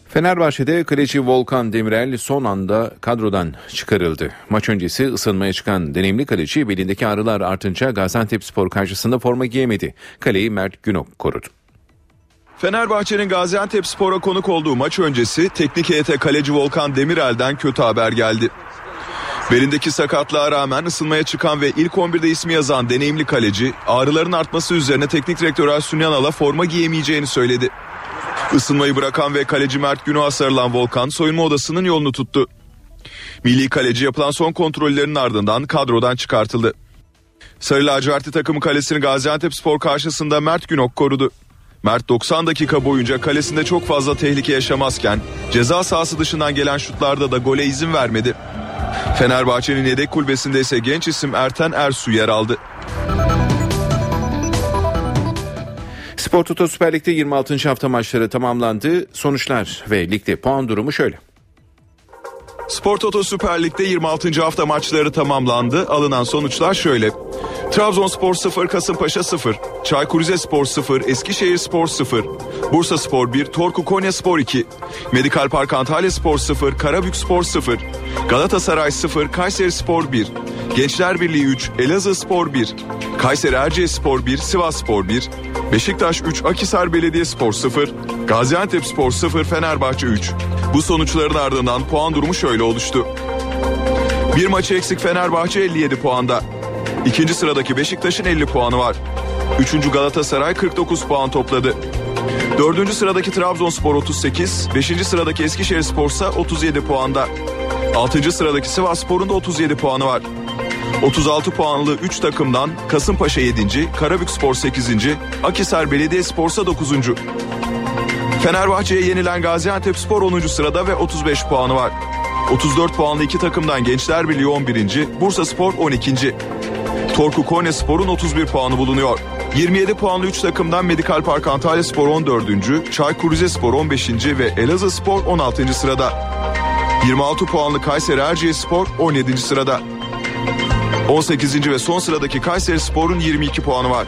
Fenerbahçe'de kaleci Volkan Demirel son anda kadrodan çıkarıldı. Maç öncesi ısınmaya çıkan deneyimli kaleci belindeki ağrılar artınca Gaziantepspor karşısında forma giyemedi. Kaleyi Mert Günok korudu. Fenerbahçe'nin Gaziantepspor'a konuk olduğu maç öncesi teknik heyete kaleci Volkan Demirel'den kötü haber geldi. Belindeki sakatlığa rağmen ısınmaya çıkan ve ilk 11'de ismi yazan deneyimli kaleci ağrıların artması üzerine teknik direktör Ersun Yanal'a forma giyemeyeceğini söyledi. Isınmayı bırakan ve kaleci Mert Günok'a sarılan Volkan soyunma odasının yolunu tuttu. Milli kaleci yapılan son kontrollerin ardından kadrodan çıkartıldı. Sarı lacivertli takımı kalesini Gaziantepspor karşısında Mert Günok korudu. Mert 90 dakika boyunca kalesinde çok fazla tehlike yaşamazken ceza sahası dışından gelen şutlarda da gole izin vermedi. Fenerbahçe'nin yedek kulübesinde ise genç isim Erten Ersu yer aldı. Spor Toto Süper Lig'de 26. hafta maçları tamamlandı. Sonuçlar ve ligde puan durumu şöyle. Spor Toto Süper Lig'de 26. hafta maçları tamamlandı. Alınan sonuçlar şöyle. Trabzonspor 0, Kasımpaşa 0, Çaykur Rizespor 0, Eskişehirspor 0, Bursaspor 1, Torku Konyaspor 2, Medikal Park Antalyaspor 0, Karabükspor 0, Galatasaray 0, Kayserispor 1, Gençler Birliği 3, Elazığspor 1, Kayseri Erciyesspor 1, Sivasspor 1, Beşiktaş 3, Akhisar Belediyespor 0, Gaziantepspor 0, Fenerbahçe 3. Bu sonuçların ardından puan durumu şöyle oluştu. Bir maçı eksik Fenerbahçe 57 puanda. İkinci sıradaki Beşiktaş'ın 50 puanı var. Üçüncü Galatasaray 49 puan topladı. Dördüncü sıradaki Trabzonspor 38, beşinci sıradaki Eskişehirspor ise 37 puanda. Altıncı sıradaki Sivasspor'un da 37 puanı var. 36 puanlı 3 takımdan Kasımpaşa 7. Karabükspor 8. Akhisar Belediyespor ise 9. Fenerbahçe'ye yenilen Gaziantepspor 10. sırada ve 35 puanı var. 34 puanlı 2 takımdan Gençler Birliği 11. Bursaspor 12. Torku Konyaspor'un 31 puanı bulunuyor. 27 puanlı 3 takımdan Medikal Park Antalyaspor 14. Çaykur Rizespor 15. ve Elazığspor 16. sırada. 26 puanlı Kayseri Erciyesspor 17. sırada. 18. ve son sıradaki Kayserispor'un 22 puanı var.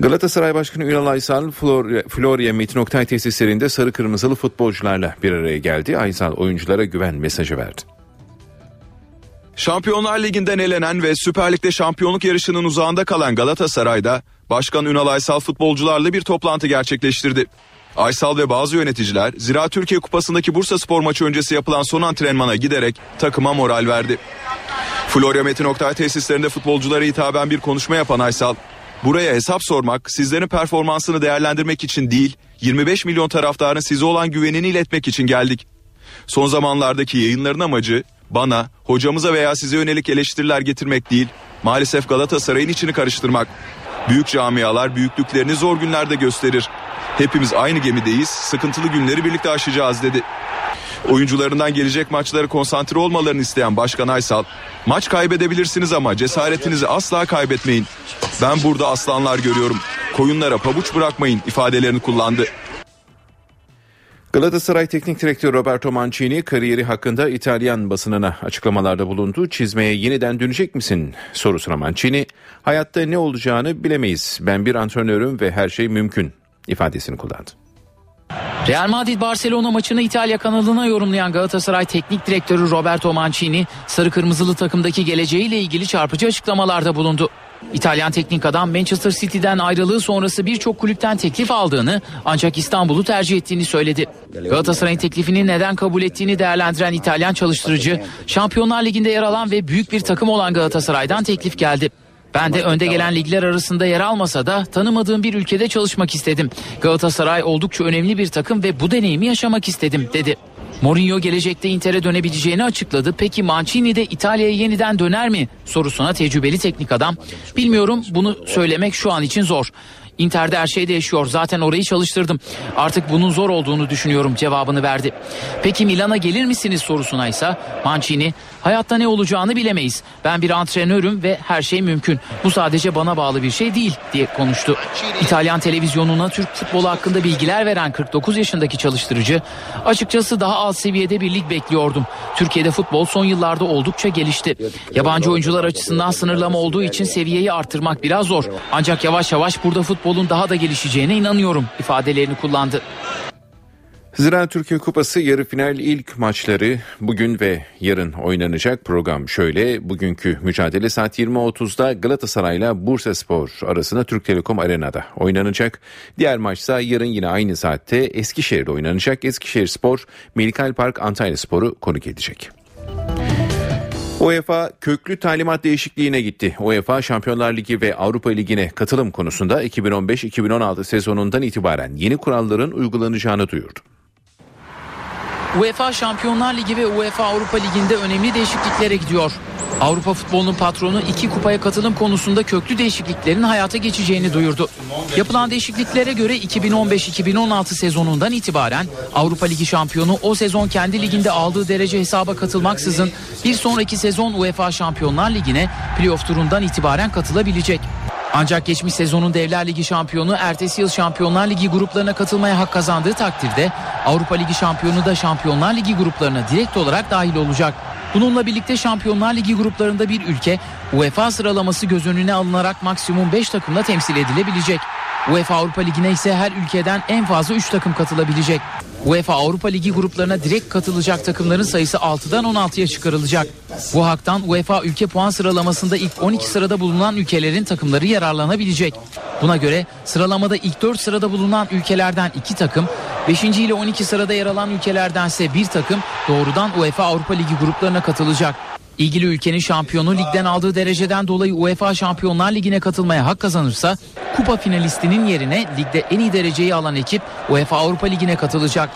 Galatasaray Başkanı Ünal Aysal, Florya Metin Oktay tesislerinde sarı kırmızılı futbolcularla bir araya geldi. Aysal oyunculara güven mesajı verdi. Şampiyonlar Ligi'nden elenen ve Süper Lig'de şampiyonluk yarışının uzağında kalan Galatasaray'da Başkan Ünal Aysal futbolcularla bir toplantı gerçekleştirdi. Aysal ve bazı yöneticiler Ziraat Türkiye Kupası'ndaki Bursaspor maçı öncesi yapılan son antrenmana giderek takıma moral verdi. Florya Metin Oktay tesislerinde futbolculara hitaben bir konuşma yapan Aysal, "Buraya hesap sormak, sizlerin performansını değerlendirmek için değil, 25 milyon taraftarın size olan güvenini iletmek için geldik. Son zamanlardaki yayınların amacı bana, hocamıza veya size yönelik eleştiriler getirmek değil, maalesef Galatasaray'ın içini karıştırmak. Büyük camialar büyüklüklerini zor günlerde gösterir. Hepimiz aynı gemideyiz, sıkıntılı günleri birlikte aşacağız" dedi. Oyuncularından gelecek maçları konsantre olmalarını isteyen Başkan Aysal, "Maç kaybedebilirsiniz ama cesaretinizi asla kaybetmeyin. Ben burada aslanlar görüyorum. Koyunlara pabuç bırakmayın" ifadelerini kullandı. Galatasaray Teknik Direktörü Roberto Mancini kariyeri hakkında İtalyan basınına açıklamalarda bulundu. "Çizmeye yeniden dönecek misin?" sorusuna Mancini, "Hayatta ne olacağını bilemeyiz. Ben bir antrenörüm ve her şey mümkün" ifadesini kullandı. Real Madrid-Barcelona maçını İtalya kanalına yorumlayan Galatasaray Teknik Direktörü Roberto Mancini, sarı kırmızılı takımdaki geleceğiyle ilgili çarpıcı açıklamalarda bulundu. İtalyan teknik adam Manchester City'den ayrılığı sonrası birçok kulüpten teklif aldığını, ancak İstanbul'u tercih ettiğini söyledi. Galatasaray'ın teklifini neden kabul ettiğini değerlendiren İtalyan çalıştırıcı, "Şampiyonlar Ligi'nde yer alan ve büyük bir takım olan Galatasaray'dan teklif geldi. Ben de önde gelen ligler arasında yer almasa da tanımadığım bir ülkede çalışmak istedim. Galatasaray oldukça önemli bir takım ve bu deneyimi yaşamak istedim" dedi. Mourinho gelecekte Inter'e dönebileceğini açıkladı. Peki Mancini de İtalya'ya yeniden döner mi sorusuna tecrübeli teknik adam, "Bilmiyorum, bunu söylemek şu an için zor. Inter'de her şey değişiyor. Zaten orayı çalıştırdım. Artık bunun zor olduğunu düşünüyorum cevabını verdi. Peki Milan'a gelir misiniz sorusuna ise Mancini, hayatta ne olacağını bilemeyiz. Ben bir antrenörüm ve her şey mümkün. Bu sadece bana bağlı bir şey değil diye konuştu. İtalyan televizyonuna Türk futbolu hakkında bilgiler veren 49 yaşındaki çalıştırıcı, açıkçası daha alt seviyede bir lig bekliyordum. Türkiye'de futbol son yıllarda oldukça gelişti. Yabancı oyuncular açısından sınırlama olduğu için seviyeyi artırmak biraz zor. Ancak yavaş yavaş burada futbolun daha da gelişeceğine inanıyorum ifadelerini kullandı. Ziraat Türkiye Kupası yarı final ilk maçları bugün ve yarın oynanacak. Program şöyle: bugünkü mücadele saat 20.30'da Galatasaray'la Bursaspor arasında Türk Telekom Arena'da oynanacak. Diğer maçsa yarın yine aynı saatte Eskişehir'de oynanacak. Eskişehirspor Melikal Park Antalyaspor'u konuk edecek. UEFA köklü talimat değişikliğine gitti. UEFA Şampiyonlar Ligi ve Avrupa Ligi'ne katılım konusunda 2015-2016 sezonundan itibaren yeni kuralların uygulanacağını duyurdu. UEFA Şampiyonlar Ligi ve UEFA Avrupa Ligi'nde önemli değişikliklere gidiyor. Avrupa futbolunun patronu iki kupaya katılım konusunda köklü değişikliklerin hayata geçeceğini duyurdu. Yapılan değişikliklere göre 2015-2016 sezonundan itibaren Avrupa Ligi şampiyonu o sezon kendi liginde aldığı derece hesaba katılmaksızın bir sonraki sezon UEFA Şampiyonlar Ligi'ne playoff turundan itibaren katılabilecek. Ancak geçmiş sezonun Devler Ligi şampiyonu ertesi yıl Şampiyonlar Ligi gruplarına katılmaya hak kazandığı takdirde Avrupa Ligi şampiyonu da Şampiyonlar Ligi gruplarına direkt olarak dahil olacak. Bununla birlikte Şampiyonlar Ligi gruplarında bir ülke UEFA sıralaması göz önüne alınarak maksimum 5 takımla temsil edilebilecek. UEFA Avrupa Ligi'ne ise her ülkeden en fazla 3 takım katılabilecek. UEFA Avrupa Ligi gruplarına direkt katılacak takımların sayısı 6'dan 16'ya çıkarılacak. Bu haktan UEFA ülke puan sıralamasında ilk 12 sırada bulunan ülkelerin takımları yararlanabilecek. Buna göre sıralamada ilk 4 sırada bulunan ülkelerden 2 takım, 5. ile 12 sırada yer alan ülkelerdense 1 takım doğrudan UEFA Avrupa Ligi gruplarına katılacak. İlgili ülkenin şampiyonu ligden aldığı dereceden dolayı UEFA Şampiyonlar Ligi'ne katılmaya hak kazanırsa kupa finalistinin yerine ligde en iyi dereceyi alan ekip UEFA Avrupa Ligi'ne katılacak.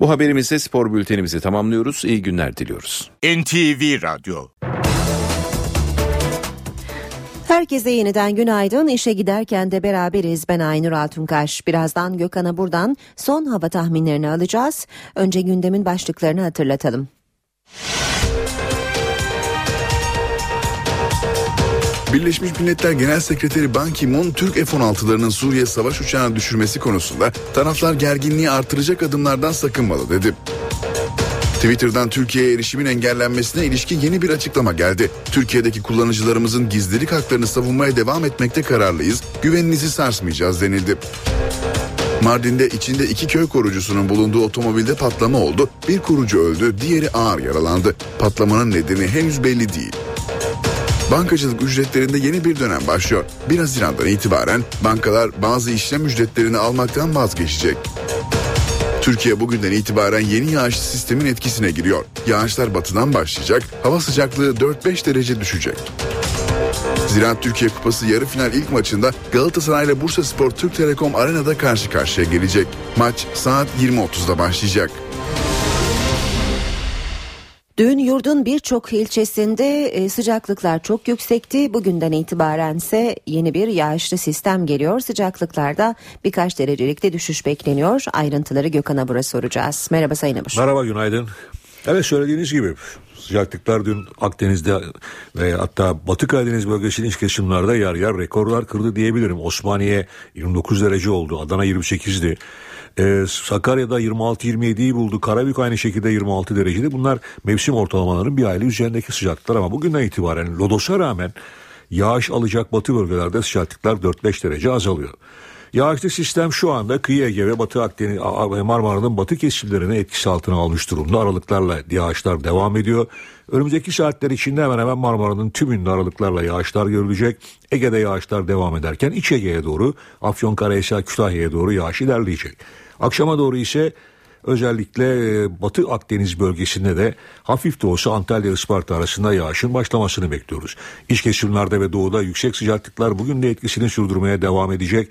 Bu haberimizle spor bültenimizi tamamlıyoruz. İyi günler diliyoruz. NTV Radyo. Herkese yeniden günaydın. İşe giderken de beraberiz. Ben Aynur Altunkaş. Birazdan Gökhan'a buradan son hava tahminlerini alacağız. Önce gündemin başlıklarını hatırlatalım. Birleşmiş Milletler Genel Sekreteri Ban Ki-moon, Türk F-16'larının Suriye savaş uçağını düşürmesi konusunda taraflar gerginliği artıracak adımlardan sakınmalı dedi. Twitter'dan Türkiye'ye erişimin engellenmesine ilişkin yeni bir açıklama geldi. Türkiye'deki kullanıcılarımızın gizlilik haklarını savunmaya devam etmekte kararlıyız, güveninizi sarsmayacağız denildi. Mardin'de içinde 2 köy korucusunun bulunduğu otomobilde patlama oldu. Bir korucu öldü, diğeri ağır yaralandı. Patlamanın nedeni henüz belli değil. Bankacılık ücretlerinde yeni bir dönem başlıyor. 1 Haziran'dan itibaren bankalar bazı işlem ücretlerini almaktan vazgeçecek. Türkiye bugünden itibaren yeni yağışlı sistemin etkisine giriyor. Yağışlar batıdan başlayacak, hava sıcaklığı 4-5 derece düşecek. Ziraat Türkiye Kupası yarı final ilk maçında Galatasaray ile Bursaspor Türk Telekom Arena'da karşı karşıya gelecek. Maç saat 20.30'da başlayacak. Dün yurdun birçok ilçesinde sıcaklıklar çok yüksekti. Bugünden itibarense yeni bir yağışlı sistem geliyor. Sıcaklıklarda birkaç derecelik de düşüş bekleniyor. Ayrıntıları Gökhan Abur'a soracağız. Merhaba Sayın Abur. Merhaba, günaydın. Evet, söylediğiniz gibi sıcaklıklar dün Akdeniz'de ve hatta Batı Karadeniz bölgesinin iç kesimlerde yer yer rekorlar kırdı diyebilirim. Osmaniye 29 derece oldu, Adana 28'di. Sakarya'da 26-27'yi buldu. Karabük aynı şekilde 26 derecede. Bunlar mevsim ortalamalarının bir aile üzerindeki sıcaklıklar ama bugünden itibaren lodosa rağmen yağış alacak batı bölgelerde sıcaklıklar 4-5 derece azalıyor. Yağışlı sistem şu anda Kıyı Ege ve Batı Akdeniz, Marmara'nın batı kesimlerini etkisi altına almış durumda. Aralıklarla yağışlar devam ediyor. Önümüzdeki saatler içinde hemen hemen Marmara'nın tümünde aralıklarla yağışlar görülecek. Ege'de yağışlar devam ederken İç Ege'ye doğru, Afyonkarahisar, Kütahya'ya doğru yağış ilerleyecek. Akşama doğru ise özellikle Batı Akdeniz bölgesinde de hafif de olsa Antalya Isparta arasında yağışın başlamasını bekliyoruz. İç kesimlerde ve doğuda yüksek sıcaklıklar bugün de etkisini sürdürmeye devam edecek.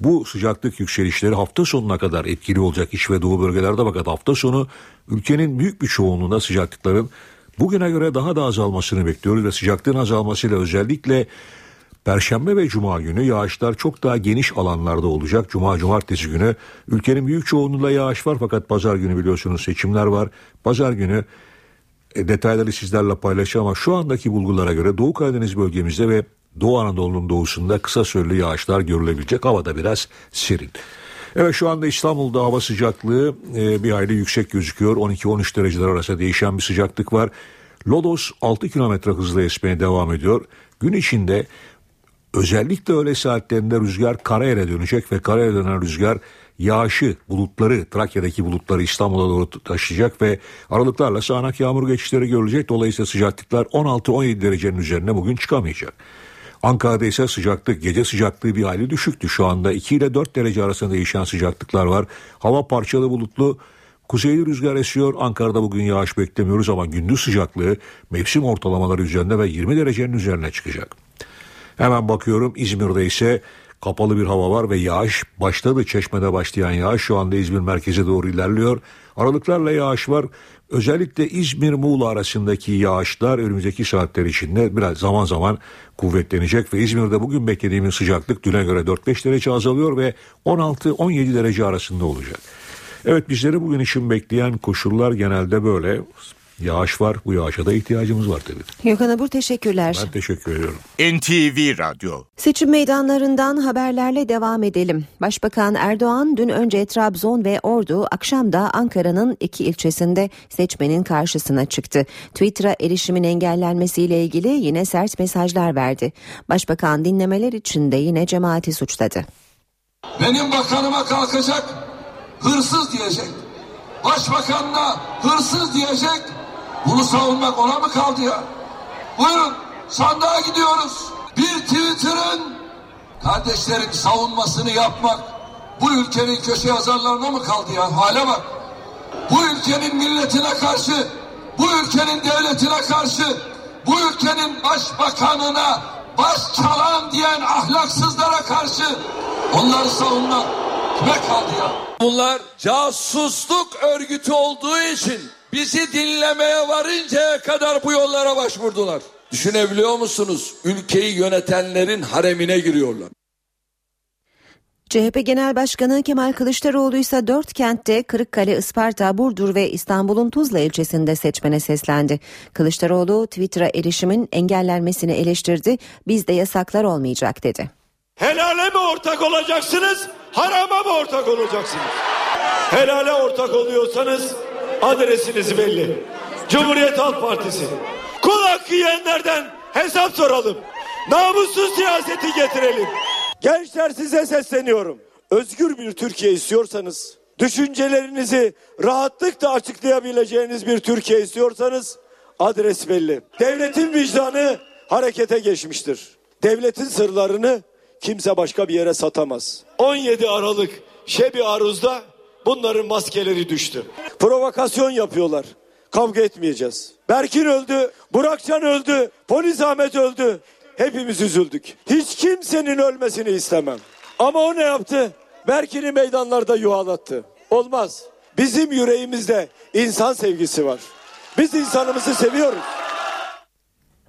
Bu sıcaklık yükselişleri hafta sonuna kadar etkili olacak iç ve doğu bölgelerde, fakat hafta sonu ülkenin büyük bir çoğunluğunda sıcaklıkların bugüne göre daha da azalmasını bekliyoruz ve sıcaklığın azalmasıyla özellikle Perşembe ve Cuma günü yağışlar çok daha geniş alanlarda olacak. Cumartesi günü ülkenin büyük çoğunluğunda yağış var, fakat pazar günü biliyorsunuz seçimler var. Pazar günü detayları sizlerle paylaşacağım ama şu andaki bulgulara göre Doğu Karadeniz bölgemizde ve Doğu Anadolu'nun doğusunda kısa süreli yağışlar görülebilecek. Havada biraz serin. Evet, şu anda İstanbul'da hava sıcaklığı bir hayli yüksek gözüküyor. 12-13 dereceler arası değişen bir sıcaklık var. Lodos 6 kilometre hızla esmeye devam ediyor. Gün içinde özellikle öğle saatlerinde rüzgar Karayel'e dönecek ve Karayel'e dönen rüzgar yağışı, bulutları, Trakya'daki bulutları İstanbul'a doğru taşıyacak ve aralıklarla sağanak yağmur geçişleri görülecek. Dolayısıyla sıcaklıklar 16-17 derecenin üzerine bugün çıkamayacak. Ankara'da ise sıcaklık, gece sıcaklığı bir hayli düşüktü. Şu anda 2 ile 4 derece arasında değişen sıcaklıklar var. Hava parçalı bulutlu, kuzeyli rüzgar esiyor. Ankara'da bugün yağış beklemiyoruz ama gündüz sıcaklığı mevsim ortalamaları üzerinde ve 20 derecenin üzerine çıkacak. Hemen bakıyorum, İzmir'de ise kapalı bir hava var ve yağış başladı. Çeşme'de başlayan yağış şu anda İzmir merkeze doğru ilerliyor. Aralıklarla yağış var. Özellikle İzmir-Muğla arasındaki yağışlar önümüzdeki saatler içinde biraz zaman zaman kuvvetlenecek ve İzmir'de bugün beklediğimiz sıcaklık düne göre 4-5 derece azalıyor ve 16-17 derece arasında olacak. Evet, bizleri bugün için bekleyen koşullar genelde böyle. Yağış var, bu yağışa da ihtiyacımız var tabii. Gökhan Abur, teşekkürler. Ben teşekkür ediyorum. NTV Radyo. Seçim meydanlarından haberlerle devam edelim. Başbakan Erdoğan dün önce Trabzon ve Ordu, akşam da Ankara'nın iki ilçesinde seçmenin karşısına çıktı. Twitter'a erişimin engellenmesiyle ilgili yine sert mesajlar verdi. Başbakan dinlemeler için de yine cemaati suçladı. Benim bakanıma kalkacak, hırsız diyecek. Başbakanına hırsız diyecek. Bunu savunmak ona mı kaldı ya? Buyurun, sandığa gidiyoruz. Bir Twitter'ın kardeşlerin savunmasını yapmak bu ülkenin köşe yazarlarına mı kaldı ya? Hale bak. Bu ülkenin milletine karşı, bu ülkenin devletine karşı, bu ülkenin başbakanına baş çalan diyen ahlaksızlara karşı onları savunmak kime kaldı ya? Bunlar casusluk örgütü olduğu için bizi dinlemeye varıncaya kadar bu yollara başvurdular. Düşünebiliyor musunuz? Ülkeyi yönetenlerin haremine giriyorlar. CHP Genel Başkanı Kemal Kılıçdaroğlu ise 4 kentte Kırıkkale, Isparta, Burdur ve İstanbul'un Tuzla ilçesinde seçmene seslendi. Kılıçdaroğlu Twitter'a erişimin engellenmesini eleştirdi. Bizde yasaklar olmayacak dedi. Helale mi ortak olacaksınız, harama mı ortak olacaksınız? Helale ortak oluyorsanız adresinizi belli. Cumhuriyet Halk Partisi. Kul hakkı yiyenlerden hesap soralım. Namussuz siyaseti getirelim. Gençler, size sesleniyorum. Özgür bir Türkiye istiyorsanız, düşüncelerinizi rahatlıkla açıklayabileceğiniz bir Türkiye istiyorsanız adres belli. Devletin vicdanı harekete geçmiştir. Devletin sırlarını kimse başka bir yere satamaz. 17 Aralık Şebi Aruz'da bunların maskeleri düştü. Provokasyon yapıyorlar. Kavga etmeyeceğiz. Berkin öldü, Burakcan öldü, polis Ahmet öldü. Hepimiz üzüldük. Hiç kimsenin ölmesini istemem. Ama o ne yaptı? Berkin'i meydanlarda yuhalattı. Olmaz. Bizim yüreğimizde insan sevgisi var. Biz insanımızı seviyoruz.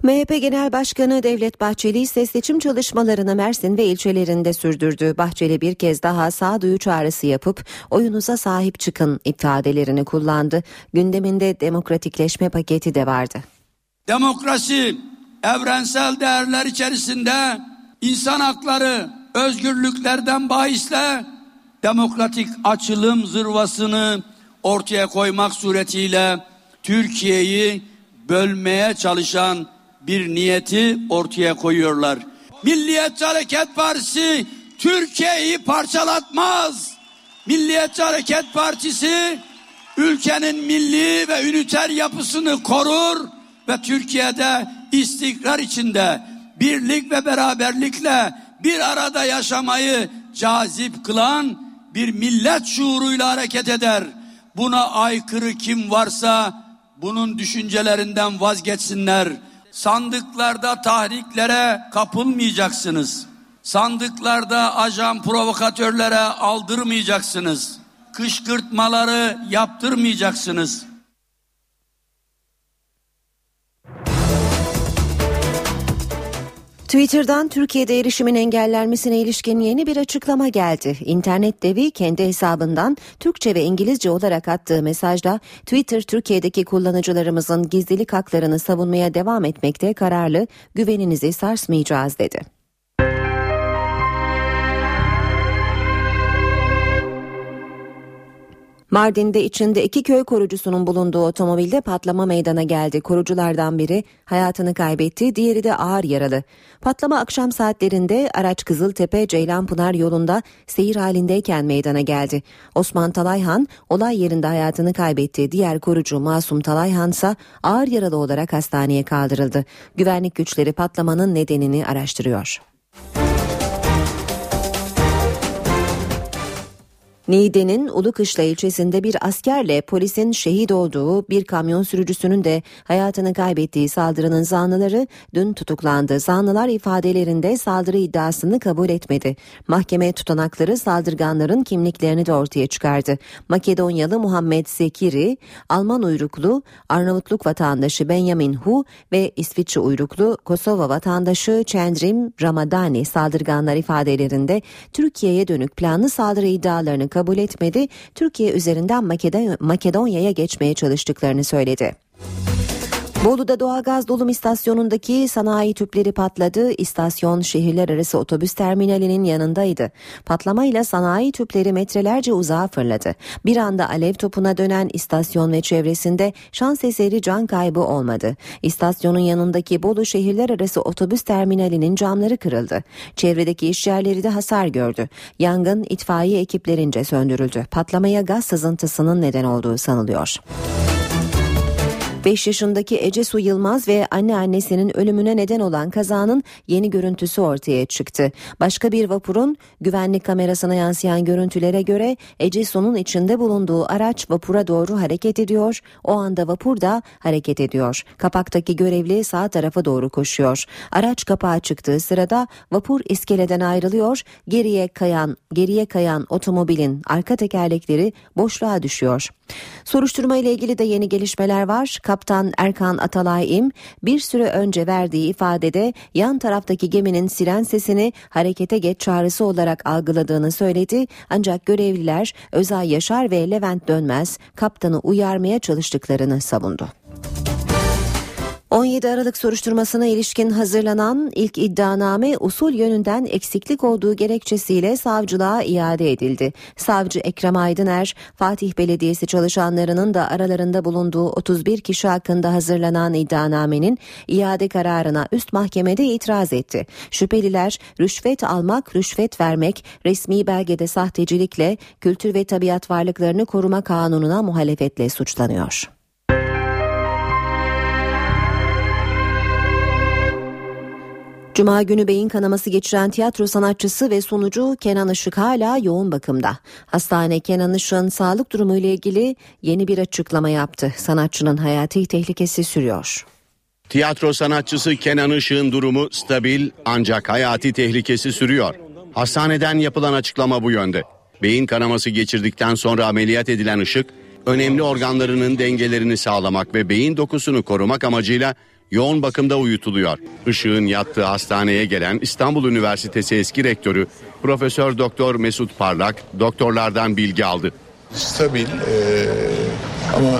MHP Genel Başkanı Devlet Bahçeli ise seçim çalışmalarını Mersin ve ilçelerinde sürdürdü. Bahçeli bir kez daha sağduyu çağrısı yapıp oyunuza sahip çıkın ifadelerini kullandı. Gündeminde demokratikleşme paketi de vardı. Demokrasi, evrensel değerler içerisinde insan hakları, özgürlüklerden bahisle demokratik açılım zırvasını ortaya koymak suretiyle Türkiye'yi bölmeye çalışan bir niyeti ortaya koyuyorlar. Milliyetçi Hareket Partisi Türkiye'yi parçalatmaz. Milliyetçi Hareket Partisi ülkenin milli ve üniter yapısını korur ve Türkiye'de istikrar içinde birlik ve beraberlikle bir arada yaşamayı cazip kılan bir millet şuuruyla hareket eder. Buna aykırı kim varsa bunun düşüncelerinden vazgeçsinler. Sandıklarda tahriklere kapılmayacaksınız. Sandıklarda ajan provokatörlere aldırmayacaksınız. Kışkırtmaları yaptırmayacaksınız. Twitter'dan Türkiye'de erişimin engellenmesine ilişkin yeni bir açıklama geldi. İnternet devi kendi hesabından Türkçe ve İngilizce olarak attığı mesajda Twitter Türkiye'deki kullanıcılarımızın gizlilik haklarını savunmaya devam etmekte kararlı, güveninizi sarsmayacağız dedi. Mardin'de içinde 2 köy korucusunun bulunduğu otomobilde patlama meydana geldi. Koruculardan biri hayatını kaybetti, diğeri de ağır yaralı. Patlama akşam saatlerinde araç Kızıltepe-Ceylanpınar yolunda seyir halindeyken meydana geldi. Osman Talayhan olay yerinde hayatını kaybetti. Diğer korucu Masum Talayhan ise ağır yaralı olarak hastaneye kaldırıldı. Güvenlik güçleri patlamanın nedenini araştırıyor. Niğde'nin Ulukışla ilçesinde bir askerle polisin şehit olduğu, bir kamyon sürücüsünün de hayatını kaybettiği saldırının zanlıları dün tutuklandı. Zanlılar ifadelerinde saldırı iddiasını kabul etmedi. Mahkeme tutanakları saldırganların kimliklerini de ortaya çıkardı. Makedonyalı Muhammed Zekiri, Alman uyruklu Arnavutluk vatandaşı Benjamin Hu ve İsviçre uyruklu Kosova vatandaşı Çendrim Ramadani saldırganlar ifadelerinde Türkiye'ye dönük planlı saldırı iddialarını kabul etmedi, Türkiye üzerinden Makedonya'ya geçmeye çalıştıklarını söyledi. Bolu'da doğalgaz dolum istasyonundaki sanayi tüpleri patladı. İstasyon şehirler arası otobüs terminalinin yanındaydı. Patlamayla sanayi tüpleri metrelerce uzağa fırladı. Bir anda alev topuna dönen istasyon ve çevresinde şans eseri can kaybı olmadı. İstasyonun yanındaki Bolu şehirler arası otobüs terminalinin camları kırıldı. Çevredeki işyerleri de hasar gördü. Yangın itfaiye ekiplerince söndürüldü. Patlamaya gaz sızıntısının neden olduğu sanılıyor. 5 yaşındaki Ecesu Yılmaz ve anneannesinin ölümüne neden olan kazanın yeni görüntüsü ortaya çıktı. Başka bir vapurun güvenlik kamerasına yansıyan görüntülere göre Ecesu'nun içinde bulunduğu araç vapura doğru hareket ediyor. O anda vapur da hareket ediyor. Kapaktaki görevli sağ tarafa doğru koşuyor. Araç kapağa çıktığı sırada vapur iskeleden ayrılıyor. Geriye kayan otomobilin arka tekerlekleri boşluğa düşüyor. Soruşturma ile ilgili de yeni gelişmeler var. Kaptan Erkan Atalay'ın bir süre önce verdiği ifadede yan taraftaki geminin siren sesini harekete geç çağrısı olarak algıladığını söyledi. Ancak görevliler Özay Yaşar ve Levent Dönmez kaptanı uyarmaya çalıştıklarını savundu. 17 Aralık soruşturmasına ilişkin hazırlanan ilk iddianame usul yönünden eksiklik olduğu gerekçesiyle savcılığa iade edildi. Savcı Ekrem Aydıner, Fatih Belediyesi çalışanlarının da aralarında bulunduğu 31 kişi hakkında hazırlanan iddianamenin iade kararına üst mahkemede itiraz etti. Şüpheliler rüşvet almak, rüşvet vermek, resmi belgede sahtecilikle, kültür ve tabiat varlıklarını koruma kanununa muhalefetle suçlanıyor. Cuma günü beyin kanaması geçiren tiyatro sanatçısı ve sunucu Kenan Işık hala yoğun bakımda. Hastane Kenan Işık'ın sağlık durumuyla ilgili yeni bir açıklama yaptı. Sanatçının hayati tehlikesi sürüyor. Tiyatro sanatçısı Kenan Işık'ın durumu stabil ancak hayati tehlikesi sürüyor. Hastaneden yapılan açıklama bu yönde. Beyin kanaması geçirdikten sonra ameliyat edilen Işık, önemli organlarının dengelerini sağlamak ve beyin dokusunu korumak amacıyla yoğun bakımda uyutuluyor. Işık'ın yattığı hastaneye gelen İstanbul Üniversitesi eski rektörü Profesör Doktor Mesut Parlak doktorlardan bilgi aldı. Stabil ama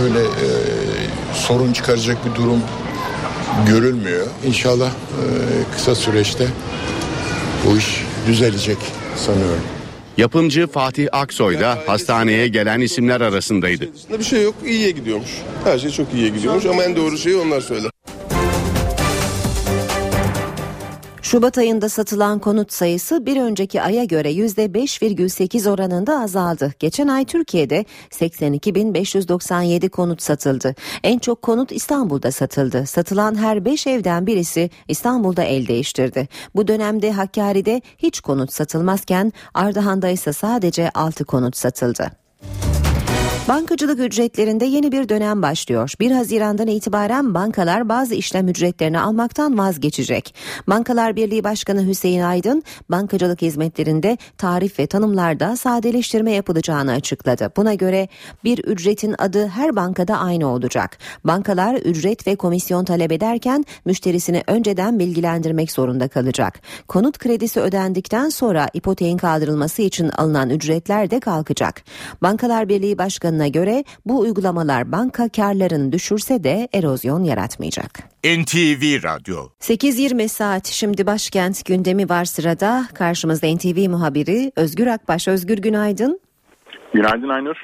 böyle sorun çıkaracak bir durum görülmüyor. İnşallah kısa süreçte bu iş düzelecek sanıyorum. Yapımcı Fatih Aksoy da hastaneye gelen isimler arasındaydı. Bir şey yok, iyiye gidiyormuş. Her şey çok iyiye gidiyormuş ama en doğru şeyi onlar söyler. Şubat ayında satılan konut sayısı bir önceki aya göre %5,8 oranında azaldı. Geçen ay Türkiye'de 82.597 konut satıldı. En çok konut İstanbul'da satıldı. Satılan her 5 evden birisi İstanbul'da el değiştirdi. Bu dönemde Hakkari'de hiç konut satılmazken Ardahan'da ise sadece 6 konut satıldı. Bankacılık ücretlerinde yeni bir dönem başlıyor. 1 Haziran'dan itibaren bankalar bazı işlem ücretlerini almaktan vazgeçecek. Bankalar Birliği Başkanı Hüseyin Aydın, bankacılık hizmetlerinde tarif ve tanımlarda sadeleştirme yapılacağını açıkladı. Buna göre bir ücretin adı her bankada aynı olacak. Bankalar ücret ve komisyon talep ederken müşterisini önceden bilgilendirmek zorunda kalacak. Konut kredisi ödendikten sonra ipoteğin kaldırılması için alınan ücretler de kalkacak. Bankalar Birliği Başkanı'na göre bu uygulamalar banka karlarını düşürse de erozyon yaratmayacak. NTV Radyo 8.20 saat. Şimdi başkent gündemi var sırada. Karşımızda NTV muhabiri Özgür Akbaş. Özgür, günaydın. Günaydın Aynur.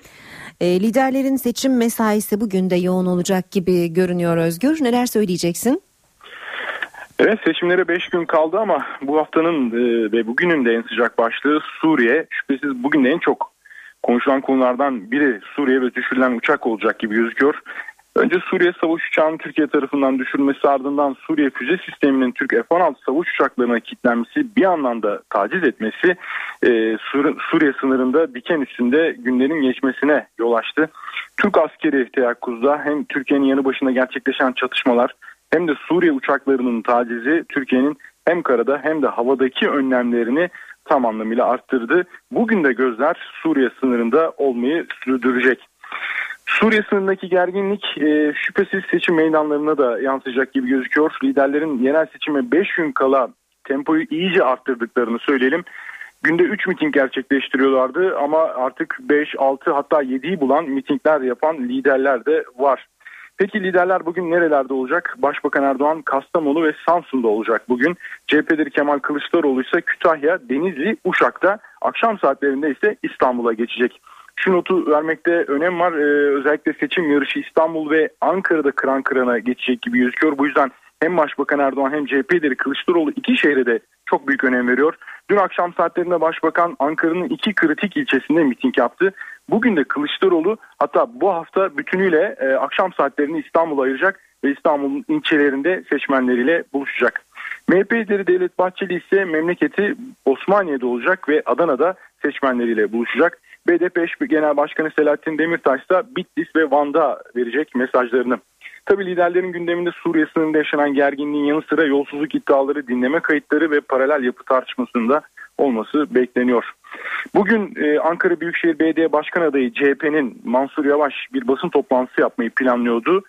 Liderlerin seçim mesaisi bugün de yoğun olacak gibi görünüyor Özgür. Neler söyleyeceksin? Evet, seçimlere 5 gün kaldı ama bu haftanın ve bugünün de en sıcak başlığı Suriye. Şüphesiz bugün de en çok konuşulan konulardan biri Suriye ve düşürülen uçak olacak gibi gözüküyor. Önce Suriye savaş uçağının Türkiye tarafından düşürülmesi, ardından Suriye füze sisteminin Türk F-16 savaş uçaklarına kilitlenmesi, bir anlamda taciz etmesi Suriye sınırında diken üstünde günlerin geçmesine yol açtı. Türk askeri teyakkuzda hem Türkiye'nin yanı başında gerçekleşen çatışmalar hem de Suriye uçaklarının tacizi Türkiye'nin hem karada hem de havadaki önlemlerini tam anlamıyla arttırdı. Bugün de gözler Suriye sınırında olmayı sürdürecek. Suriye sınırındaki gerginlik şüphesiz seçim meydanlarına da yansıyacak gibi gözüküyor. Liderlerin yerel seçime 5 gün kala tempoyu iyice arttırdıklarını söyleyelim. Günde 3 miting gerçekleştiriyorlardı ama artık 5, 6 hatta 7'yi bulan mitingler yapan liderler de var. Peki liderler bugün nerelerde olacak? Başbakan Erdoğan Kastamonu ve Samsun'da olacak bugün. CHP'dir Kemal Kılıçdaroğlu ise Kütahya, Denizli, Uşak'ta. Akşam saatlerinde ise İstanbul'a geçecek. Şu notu vermekte önem var. Özellikle seçim yarışı İstanbul ve Ankara'da kıran kırana geçecek gibi gözüküyor. Bu yüzden hem Başbakan Erdoğan hem CHP'dir Kılıçdaroğlu iki şehre de çok büyük önem veriyor. Dün akşam saatlerinde Başbakan Ankara'nın 2 kritik ilçesinde miting yaptı. Bugün de Kılıçdaroğlu hatta bu hafta bütünüyle akşam saatlerini İstanbul'a ayıracak ve İstanbul'un ilçelerinde seçmenleriyle buluşacak. MHP lideri Devlet Bahçeli ise memleketi Osmaniye'de olacak ve Adana'da seçmenleriyle buluşacak. BDP Genel Başkanı Selahattin Demirtaş da Bitlis ve Van'da verecek mesajlarını. Tabii liderlerin gündeminde Suriye sınırında yaşanan gerginliğin yanı sıra yolsuzluk iddiaları, dinleme kayıtları ve paralel yapı tartışmasında olması bekleniyor. Bugün Ankara Büyükşehir Belediye Başkan adayı CHP'nin Mansur Yavaş bir basın toplantısı yapmayı planlıyordu.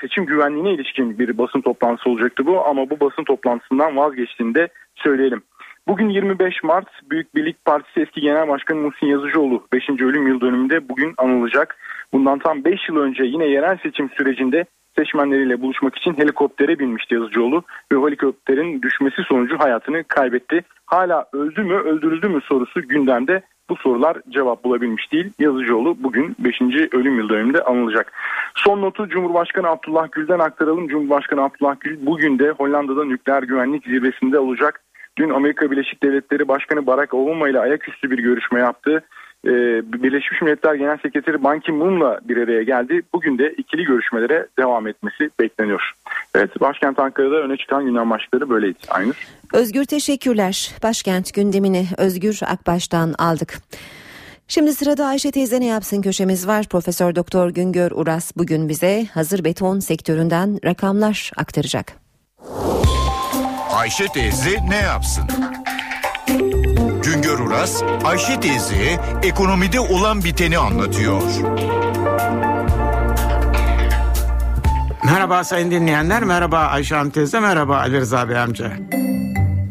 Seçim güvenliğine ilişkin bir basın toplantısı olacaktı bu ama bu basın toplantısından vazgeçtiğini de söyleyelim. Bugün 25 Mart Büyük Birlik Partisi eski Genel Başkanı Muhsin Yazıcıoğlu 5. ölüm yıl dönümünde bugün anılacak. Bundan tam 5 yıl önce yine yerel seçim sürecinde seçmenleriyle buluşmak için helikoptere binmişti Yazıcıoğlu ve helikopterin düşmesi sonucu hayatını kaybetti. Hala öldü mü, öldürüldü mü sorusu gündemde. Bu sorular cevap bulabilmiş değil. Yazıcıoğlu bugün 5. ölüm yıl dönümünde anılacak. Son notu Cumhurbaşkanı Abdullah Gül'den aktaralım. Cumhurbaşkanı Abdullah Gül bugün de Hollanda'da nükleer güvenlik zirvesinde olacak. Dün Amerika Birleşik Devletleri Başkanı Barack Obama ile ayaküstü bir görüşme yaptı. Birleşmiş Milletler Genel Sekreteri Ban Ki-moon'la bir araya geldi. Bugün de ikili görüşmelere devam etmesi bekleniyor. Evet, başkent Ankara'da öne çıkan gündem başlıkları böyleydi. Aynı. Özgür, teşekkürler. Başkent gündemini Özgür Akbaş'tan aldık. Şimdi sırada Ayşe teyze ne yapsın köşemiz var. Profesör Doktor Güngör Uras bugün bize hazır beton sektöründen rakamlar aktaracak. Ayşe teyze ne yapsın? Güngör Uras, Ayşe teyzeye ekonomide olan biteni anlatıyor. Merhaba sayın dinleyenler, merhaba Ayşe Hanım teyze, merhaba Ali Rıza Bey amca.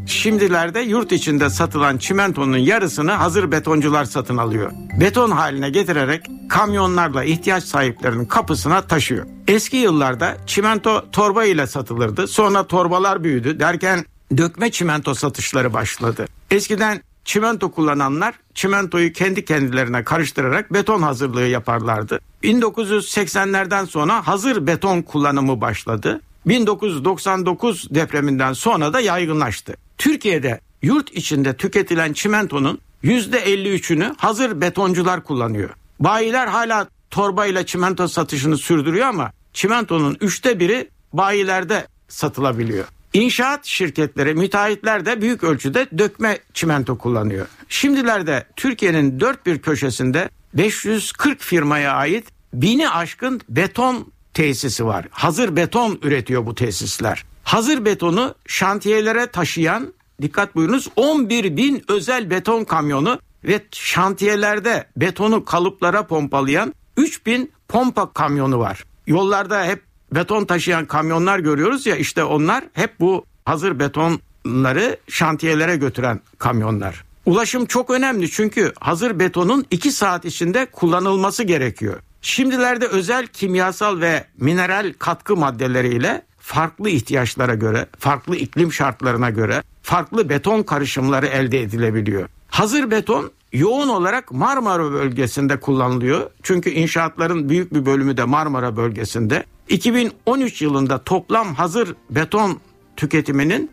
Şimdilerde yurt içinde satılan çimentonun yarısını hazır betoncular satın alıyor. Beton haline getirerek kamyonlarla ihtiyaç sahiplerinin kapısına taşıyor. Eski yıllarda çimento torba ile satılırdı. Sonra torbalar büyüdü derken dökme çimento satışları başladı. Eskiden çimento kullananlar çimentoyu kendi kendilerine karıştırarak beton hazırlığı yaparlardı. 1980'lerden sonra hazır beton kullanımı başladı. 1999 depreminden sonra da yaygınlaştı. Türkiye'de yurt içinde tüketilen çimentonun %53'ünü hazır betoncular kullanıyor. Bayiler hala torbayla çimento satışını sürdürüyor ama çimentonun 1/3 bayilerde satılabiliyor. İnşaat şirketleri, müteahhitler de büyük ölçüde dökme çimento kullanıyor. Şimdilerde Türkiye'nin dört bir köşesinde 540 firmaya ait 1000'i aşkın beton tesisi var. Hazır beton üretiyor bu tesisler. Hazır betonu şantiyelere taşıyan, dikkat buyurunuz, 11.000 özel beton kamyonu ve şantiyelerde betonu kalıplara pompalayan 3.000 pompa kamyonu var. Yollarda hep beton taşıyan kamyonlar görüyoruz ya, işte onlar hep bu hazır betonları şantiyelere götüren kamyonlar. Ulaşım çok önemli çünkü hazır betonun 2 saat içinde kullanılması gerekiyor. Şimdilerde özel kimyasal ve mineral katkı maddeleriyle farklı ihtiyaçlara göre, farklı iklim şartlarına göre farklı beton karışımları elde edilebiliyor. Hazır beton yoğun olarak Marmara bölgesinde kullanılıyor. Çünkü inşaatların büyük bir bölümü de Marmara bölgesinde. 2013 yılında toplam hazır beton tüketiminin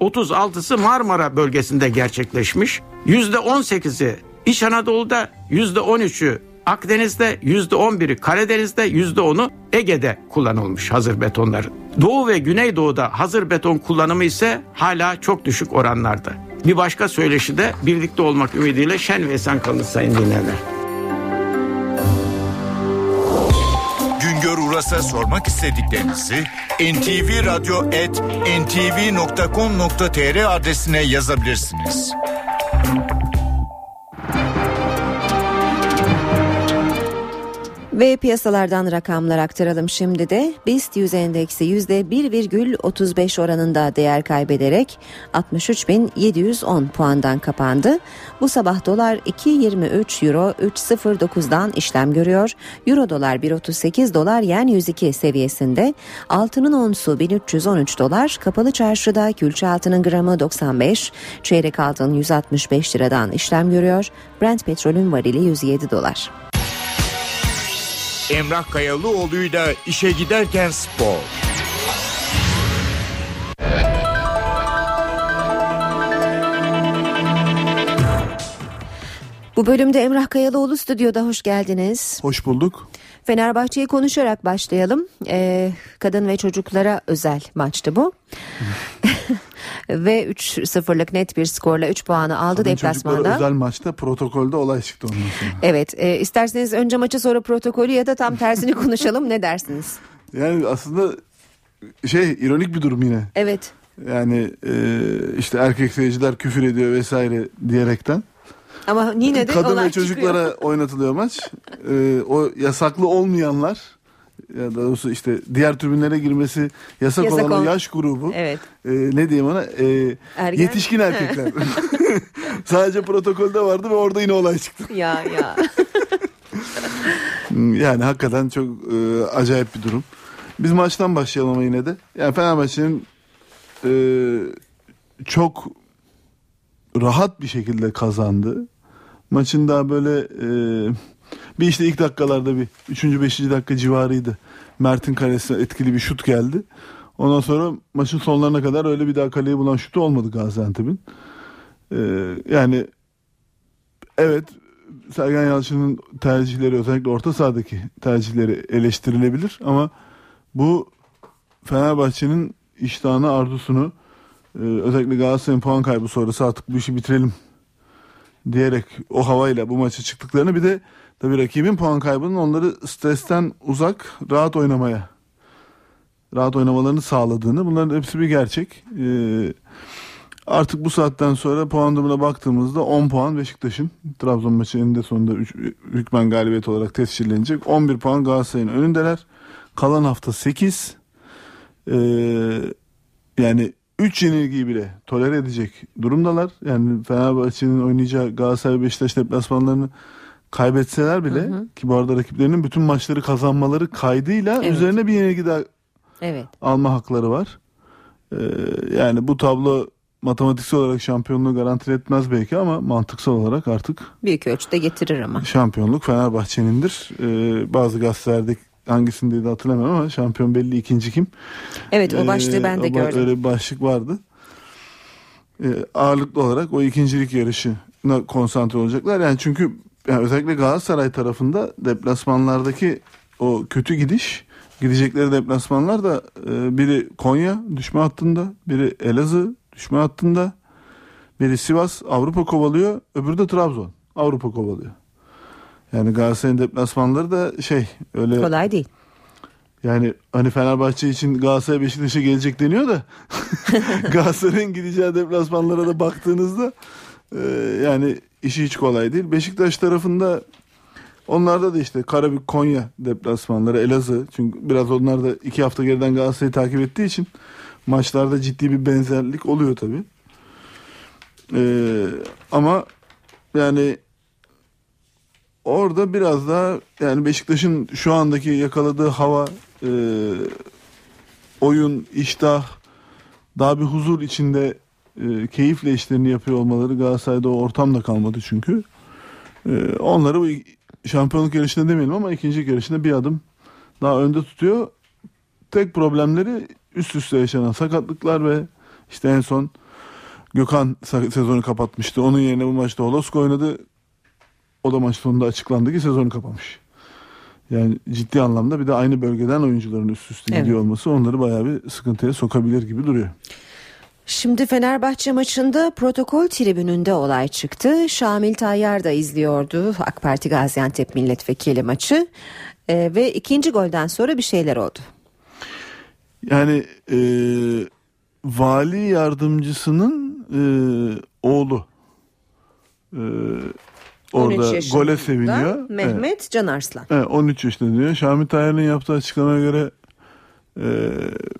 %36'sı Marmara bölgesinde gerçekleşmiş. %18'i İç Anadolu'da, %13'ü Akdeniz'de, %11'i Karadeniz'de, %10'u Ege'de kullanılmış hazır betonların. Doğu ve Güneydoğu'da hazır beton kullanımı ise hala çok düşük oranlarda. Bir başka söyleşi de birlikte olmak ümidiyle şen ve esen kalın sayın dinleyenler. Güngör Uras'a sormak istediklerinizi ntvradyo@ntv.com.tr adresine yazabilirsiniz. Ve piyasalardan rakamlar aktaralım şimdi de. BIST 100 endeksi %1,35 oranında değer kaybederek 63.710 puandan kapandı. Bu sabah dolar 2.23, euro 3.09'dan işlem görüyor. Euro dolar 1.38, dolar yen 102 seviyesinde. Altının onsu 1313 dolar. Kapalı çarşıda külçe altının gramı 95, çeyrek altın 165 liradan işlem görüyor. Brent petrolün varili 107 dolar. Emrah Kayalıoğlu'yla işe giderken spor. Bu bölümde Emrah Kayalıoğlu stüdyoda, hoş geldiniz. Hoş bulduk. Fenerbahçe'yi konuşarak başlayalım. Kadın ve çocuklara özel maçtı bu. Ve 3-0'lık net bir skorla 3 puanı aldı deplasmanda. Özel maçta protokolde olay çıktı ondan sonra. Evet, isterseniz önce maçı sonra protokolü ya da tam tersini konuşalım, ne dersiniz? Yani aslında ironik bir durum yine. Evet. Yani işte erkek seyirciler küfür ediyor vesaire diyerekten. Ama yine de kadın ve çocuklara çıkıyor. Oynatılıyor maç. O yasaklı olmayanlar, ya doğrusu işte diğer tribünlere girmesi yasak olan yaş grubu, evet. Ne diyeyim ona, yetişkin erkekler. Sadece protokolde vardı ve orada yine olay çıktı. Ya. Yani hakikaten çok acayip bir durum. Biz maçtan başlayalım ama yine de. Yani Fenerbahçe'nin çok rahat bir şekilde kazandığı maçın daha böyle... Bir işte ilk dakikalarda 3. 5. dakika civarıydı. Mert'in kalesine etkili bir şut geldi. Ondan sonra maçın sonlarına kadar öyle bir daha kaleyi bulan şutu olmadı Gaziantep'in. Yani evet, Sergen Yalçın'ın tercihleri, özellikle orta sahadaki tercihleri eleştirilebilir. Ama bu Fenerbahçe'nin iştahını, arzusunu, özellikle Galatasaray'ın puan kaybı sonrası artık bu işi bitirelim diyerek o havayla bu maça çıktıklarını, bir de tabii rakibin puan kaybının onları stresten uzak, rahat oynamalarını sağladığını, bunların hepsi bir gerçek. Artık bu saatten sonra puan durumuna baktığımızda 10 puan Beşiktaş'ın, Trabzon maçı eninde sonunda hükmen galibiyet olarak tescillenecek. 11 puan Galatasaray'ın önündeler. Kalan hafta 8. Yani 3 yenilgiyi bile tolere edecek durumdalar. Yani Fenerbahçe'nin oynayacağı Galatasaray, Beşiktaş deplasmanlarını kaybetseler bile, ki bu arada rakiplerinin bütün maçları kazanmaları kaydıyla, evet, üzerine bir yenilgi daha, evet, alma hakları var. Yani bu tablo matematiksel olarak şampiyonluğu garanti etmez belki ama mantıksal olarak artık büyük ölçüde getirir ama. Şampiyonluk Fenerbahçe'nindir. Bazı gazetelerdeki hangisindeydi hatırlamıyorum ama şampiyon belli, ikinci kim? Evet, o başlığı ben de gördüm. Öyle bir başlık vardı. Ağırlıklı olarak o ikincilik yarışına konsantre olacaklar. Yani çünkü özellikle Galatasaray tarafında deplasmanlardaki o kötü gidecekleri deplasmanlar da biri Konya düşme hattında, biri Elazığ düşme hattında, biri Sivas Avrupa kovalıyor, öbürü de Trabzon Avrupa kovalıyor. Yani Galatasaray'ın deplasmanları da öyle kolay değil. Yani hani Fenerbahçe için Galatasaray Beşiktaş'a gelecek deniyor da Galatasaray'ın gideceği deplasmanlara da baktığınızda yani işi hiç kolay değil. Beşiktaş tarafında onlarda da Karabük, Konya deplasmanları, Elazığ. Çünkü biraz onlar da 2 hafta geriden Galatasaray'ı takip ettiği için maçlarda ciddi bir benzerlik oluyor tabii. Ama yani orada biraz daha yani Beşiktaş'ın şu andaki yakaladığı hava, oyun, iştah, daha bir huzur içinde keyifle işlerini yapıyor olmaları, Galatasaray'da o ortam da kalmadı çünkü. Onları bu şampiyonluk yarışında demeyelim ama ikinci yarışında bir adım daha önde tutuyor. Tek problemleri üst üste yaşanan sakatlıklar ve en son Gökhan sezonu kapatmıştı. Onun yerine bu maçta Holosko oynadı. O da maç sonunda açıklandı ki sezonu kapamış. Yani ciddi anlamda bir de aynı bölgeden oyuncuların üst üste gidiyor olması onları bayağı bir sıkıntıya sokabilir gibi duruyor. Şimdi Fenerbahçe maçında protokol tribününde olay çıktı. Şamil Tayyar da izliyordu AK Parti Gaziantep milletvekili maçı. Ve ikinci golden sonra bir şeyler oldu. Yani vali yardımcısının oğlu orada gole seviniyor. Mehmet Can Arslan. 13 yaşında diyor. Şamil Tayyar'ın yaptığı açıklamaya göre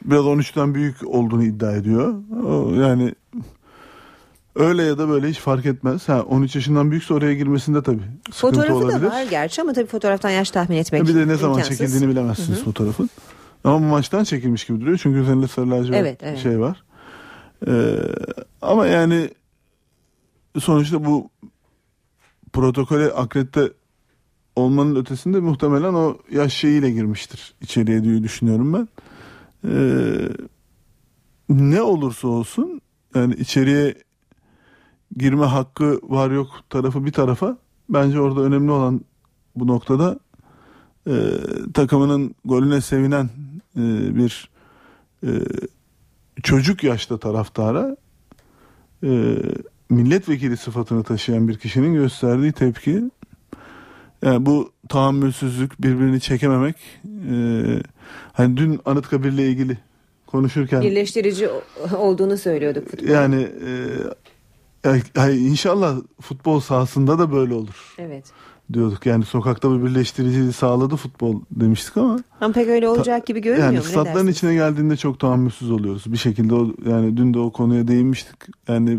biraz 13'ten büyük olduğunu iddia ediyor. Yani öyle ya da böyle hiç fark etmez. 13 yaşından büyükse oraya girmesinde tabii sıkıntı olabilir. Fotoğrafı da var gerçi ama tabii fotoğraftan yaş tahmin etmek imkansız. Bir de ne zaman çekildiğini bilemezsiniz fotoğrafın. Ama bu maçtan çekilmiş gibi duruyor. Çünkü üzerinde sarı lacivert şey var. Ama yani sonuçta bu protokole akredite olmanın ötesinde muhtemelen o yaş şeyiyle girmiştir içeriye diye düşünüyorum ben. Ne olursa olsun yani içeriye girme hakkı var yok tarafı bir tarafa, bence orada önemli olan bu noktada takımının golüne sevinen bir çocuk yaşta taraftara milletvekili sıfatını taşıyan bir kişinin gösterdiği tepki. Yani bu tahammülsüzlük, birbirini çekememek. Hani dün Anıtkabir'le ilgili konuşurken birleştirici olduğunu söylüyorduk futbolun. Yani inşallah futbol sahasında da böyle olur. Evet. Diyorduk yani sokakta bir birleştirici sağladı futbol demiştik ama pek öyle olacak gibi görünmüyor. Yani statların içine geldiğinde çok tahammülsüz oluyoruz. Bir şekilde yani dün de o konuya değinmiştik. Yani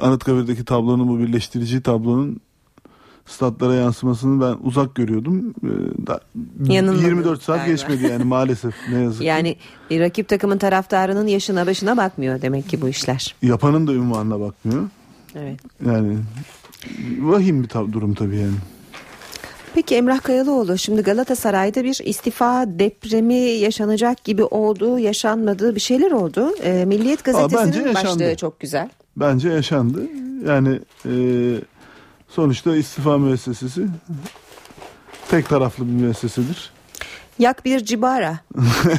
Anıtkabir'deki tablonun, bu birleştirici tablonun statlara yansımasını ben uzak görüyordum. 24 saat galiba geçmedi yani maalesef, ne yazık ki. Yani rakip takımın taraftarının yaşına başına bakmıyor demek ki bu işler. Yapanın da unvanına bakmıyor. Evet. Yani vahim bir durum tabii yani. Peki Emrah Kayalıoğlu, şimdi Galatasaray'da bir istifa depremi yaşanacak gibi oldu, yaşanmadı, bir şeyler oldu. Milliyet gazetesinin başlığı çok güzel. Bence yaşandı. Yani sonuçta istifa müessesesi tek taraflı bir müessesedir. Yak bir cibara.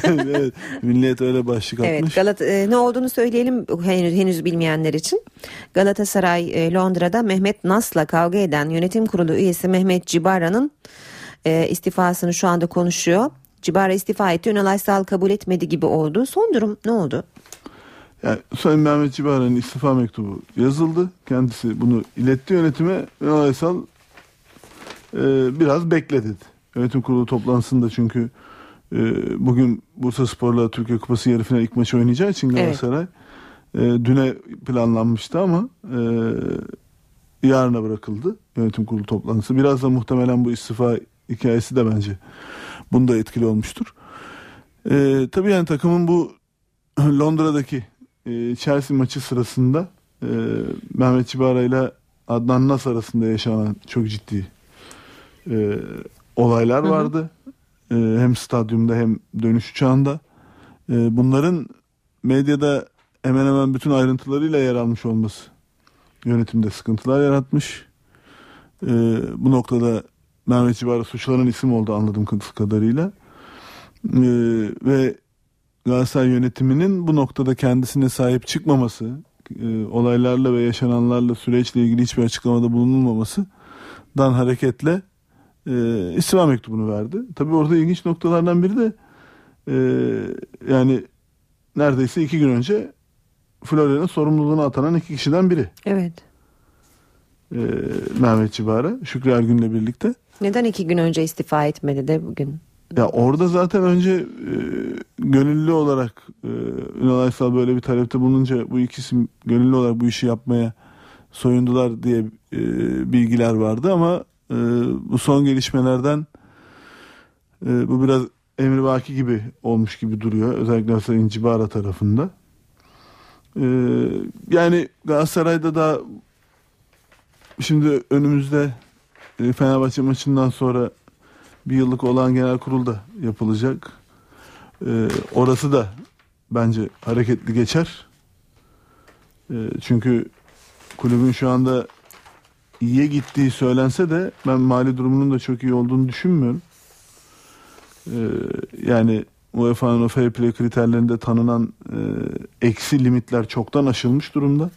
Evet, Milliyet öyle başlık atmış. Evet, ne olduğunu söyleyelim henüz bilmeyenler için. Galatasaray Londra'da Mehmet Nas'la kavga eden yönetim kurulu üyesi Mehmet Cibara'nın istifasını şu anda konuşuyor. Cibara istifa etti, Ünal Aysal kabul etmedi gibi oldu. Son durum ne oldu? Yani Sayın Mehmet Cibara'nın istifa mektubu yazıldı. Kendisi bunu iletti yönetime. Ünal Aysal biraz bekle dedi. Yönetim kurulu toplantısında çünkü bugün Bursaspor'la Türkiye Kupası yarı final ilk maçı oynayacağı için Galatasaray düne planlanmıştı ama yarına bırakıldı yönetim kurulu toplantısı. Biraz da muhtemelen bu istifa hikayesi de bence bunda etkili olmuştur. Tabii yani takımın bu Londra'daki Chelsea maçı sırasında Mehmet Cibara ile Adnan Nas arasında yaşanan çok ciddi olaylar vardı. Hem stadyumda hem dönüş uçağında. Bunların medyada hemen hemen bütün ayrıntılarıyla yer almış olması yönetimde sıkıntılar yaratmış. Bu noktada Mehmet Cibara suçlanan isim oldu anladığım kadarıyla. Ve Galatasaray yönetiminin bu noktada kendisine sahip çıkmaması, olaylarla ve yaşananlarla süreçle ilgili hiçbir açıklamada bulunulmaması dan hareketle istifa mektubunu verdi. Tabii orada ilginç noktalardan biri de yani neredeyse 2 gün önce Florya'nın sorumluluğuna atanan 2 kişiden biri. Evet. Mehmet Çibara, Şükrü Ergün'le birlikte. Neden 2 gün önce istifa etmedi de bugün? Ya orada zaten önce gönüllü olarak Ünal Aysal böyle bir talepte bulununca bu ikisi gönüllü olarak bu işi yapmaya soyundular diye bilgiler vardı ama bu son gelişmelerden bu biraz emrivaki gibi olmuş gibi duruyor. Özellikle Galatasaray'ın Cibara tarafında. Yani Galatasaray'da da şimdi önümüzde Fenerbahçe maçından sonra bir yıllık olağan genel kurul da yapılacak. Orası da bence hareketli geçer. Çünkü kulübün şu anda iyiye gittiği söylense de ben mali durumunun da çok iyi olduğunu düşünmüyorum. Yani UEFA'nın o fair play kriterlerinde tanınan eksi limitler çoktan aşılmış durumda.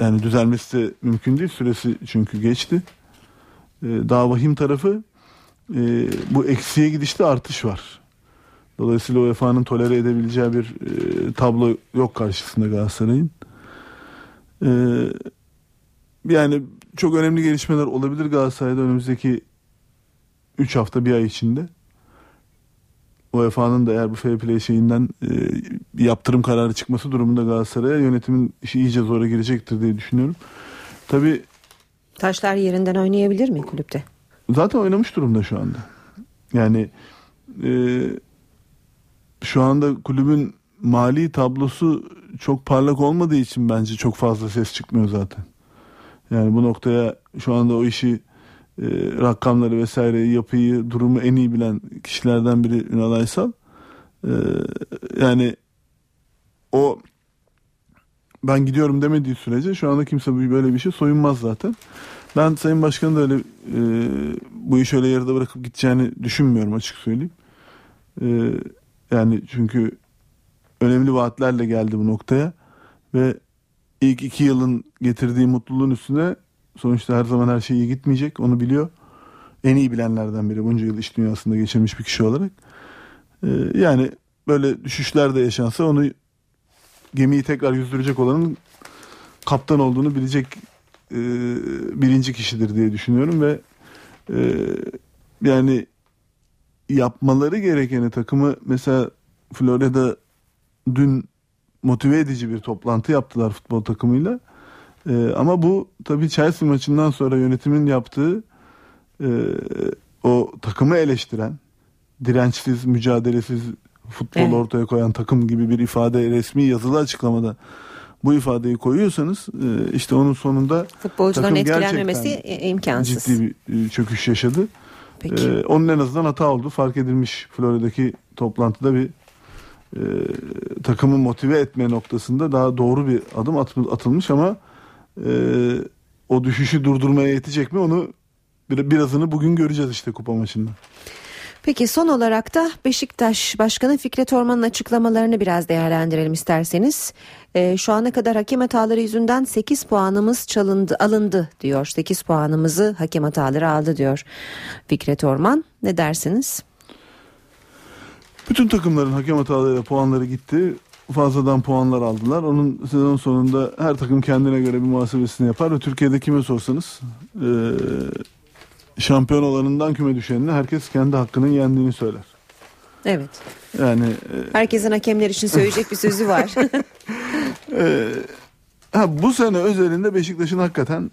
Yani düzelmesi de mümkün değil. Süresi çünkü geçti. Daha vahim tarafı bu eksiye gidişte artış var. Dolayısıyla UEFA'nın tolere edebileceği bir tablo yok karşısında Galatasaray'ın. Yani çok önemli gelişmeler olabilir Galatasaray'da önümüzdeki 3 hafta 1 ay içinde. UEFA'nın da eğer bu fair play şeyinden yaptırım kararı çıkması durumunda Galatasaray'a yönetimin işi iyice zora girecektir diye düşünüyorum. Tabii taşlar yerinden oynayabilir mi kulüpte? Zaten oynamış durumda şu anda. Yani şu anda kulübün mali tablosu çok parlak olmadığı için bence çok fazla ses çıkmıyor zaten. Yani bu noktaya şu anda o işi rakamları vesaireyi, yapıyı, durumu en iyi bilen kişilerden biri Ünal Aysal. Yani o ben gidiyorum demediği sürece şu anda kimse böyle bir şey soyunmaz zaten. Ben Sayın Başkan'ın da öyle bu işi öyle yarıda bırakıp gideceğini düşünmüyorum açık söyleyeyim. Yani çünkü önemli vaatlerle geldi bu noktaya ve ilk 2 yılın getirdiği mutluluğun üstüne sonuçta her zaman her şey iyi gitmeyecek. Onu biliyor. En iyi bilenlerden biri. Bunca yıl iş dünyasında geçirmiş bir kişi olarak. Yani böyle düşüşler de yaşansa onu gemiyi tekrar yüzdürecek olanın kaptan olduğunu bilecek birinci kişidir diye düşünüyorum ve yani yapmaları gerekeni takımı mesela Florya'da dün motive edici bir toplantı yaptılar futbol takımıyla. Ama bu tabii Chelsea maçından sonra yönetimin yaptığı o takımı eleştiren, dirençsiz, mücadelesiz futbol ortaya koyan takım gibi bir ifade resmi yazılı açıklamada bu ifadeyi koyuyorsanız işte onun sonunda futbolcuların etkilenmemesi imkansız. Ciddi bir çöküş yaşadı. Peki. Onun en azından hata oldu. Fark edilmiş Florya'daki toplantıda bir takımı motive etme noktasında daha doğru bir adım atılmış ama o düşüşü durdurmaya yetecek mi onu birazını bugün göreceğiz işte kupa maçında. Peki son olarak da Beşiktaş Başkanı Fikret Orman'ın açıklamalarını biraz değerlendirelim isterseniz. Şu ana kadar hakem hataları yüzünden 8 puanımız alındı diyor. 8 puanımızı hakem hataları aldı diyor Fikret Orman. Ne dersiniz? Bütün takımların hakem hatalarıyla puanları gitti. Fazladan puanlar aldılar. Onun sezon sonunda her takım kendine göre bir muhasebesini yapar ve Türkiye'de kime sorsanız şampiyon olanından küme düşenine herkes kendi hakkının yendiğini söyler. Evet. Yani herkesin hakemler için söyleyecek bir sözü var. Bu sene özelinde Beşiktaş'ın hakikaten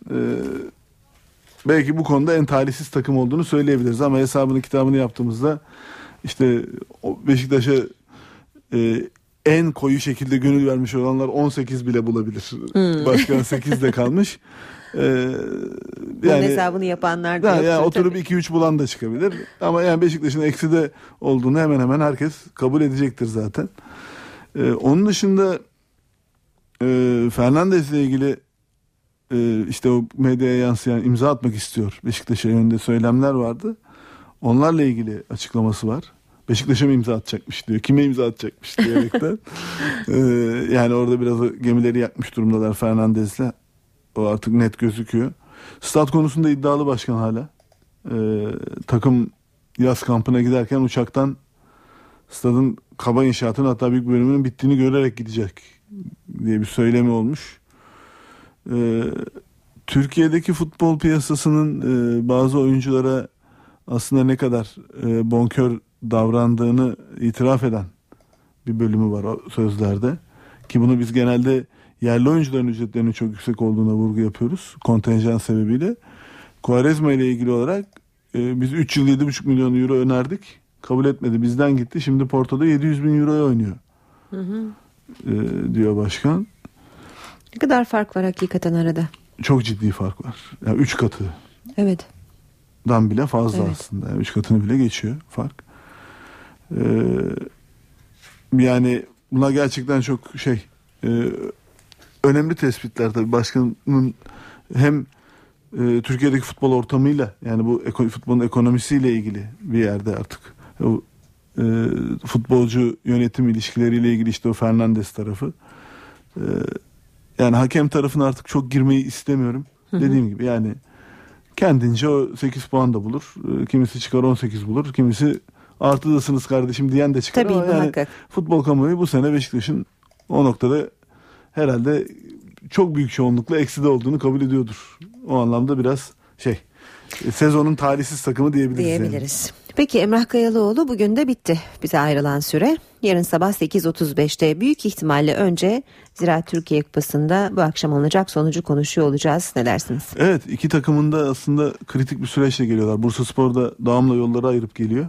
belki bu konuda en talihsiz takım olduğunu söyleyebiliriz ama hesabını kitabını yaptığımızda işte Beşiktaş'a en koyu şekilde gönül vermiş olanlar 18 bile bulabilir. Başkan 8'de kalmış. Bunun hesabını yapanlar da yoktur, yani oturup 2-3 bulan da çıkabilir. Ama yani Beşiktaş'ın eksi de olduğunu hemen hemen herkes kabul edecektir zaten. Onun dışında Fernandez'le ilgili işte o medyaya yansıyan imza atmak istiyor Beşiktaş'a yönünde söylemler vardı. Onlarla ilgili açıklaması var. Beşiktaş'a mı imza atacakmış diyor. Kime imza atacakmış diyerekten. Yani orada biraz gemileri yakmış durumdalar Fernandez'le. O artık net gözüküyor. Stat konusunda iddialı başkan hala. Takım yaz kampına giderken uçaktan stadın kaba inşaatının hatta büyük bölümünün bittiğini görerek gidecek diye bir söylemi olmuş. Türkiye'deki futbol piyasasının bazı oyunculara aslında ne kadar bonkör davrandığını itiraf eden bir bölümü var o sözlerde. Ki bunu biz genelde yerli oyuncuların ücretlerinin çok yüksek olduğuna vurgu yapıyoruz. Kontenjan sebebiyle. Quaresma ile ilgili olarak biz 3 yıl 7,5 milyon euro önerdik. Kabul etmedi. Bizden gitti. Şimdi Porto'da 700 bin euroya oynuyor. Hı hı. Diyor başkan. Ne kadar fark var hakikaten arada? Çok ciddi fark var. Yani 3 katı. Evet. Dan bile fazla evet. Aslında. Yani 3 katını bile geçiyor fark. Yani buna gerçekten çok önemli tespitler tabii. Başkanın hem Türkiye'deki futbol ortamıyla yani bu futbolun ekonomisiyle ilgili bir yerde artık futbolcu yönetim ilişkileriyle ilgili işte o Fernandes tarafı yani hakem tarafına artık çok girmeyi istemiyorum. Hı hı. Dediğim gibi yani kendince o 8 puan da bulur. Kimisi çıkar 18 bulur. Kimisi artıdasınız kardeşim diyen de çıkar. Tabii, ama yani futbol kamuoyu bu sene Beşiktaş'ın o noktada herhalde çok büyük çoğunlukla ekside olduğunu kabul ediyordur. O anlamda biraz sezonun talihsiz takımı diyebiliriz. Yani. Peki Emrah Kayalıoğlu bugün de bitti bize ayrılan süre. Yarın sabah 8.35'te büyük ihtimalle önce Ziraat Türkiye Kupası'nda bu akşam alınacak sonucu konuşuyor olacağız. Ne dersiniz? Evet, iki takımın da aslında kritik bir süreçle geliyorlar. Bursaspor da Dağım'la yolları ayırıp geliyor.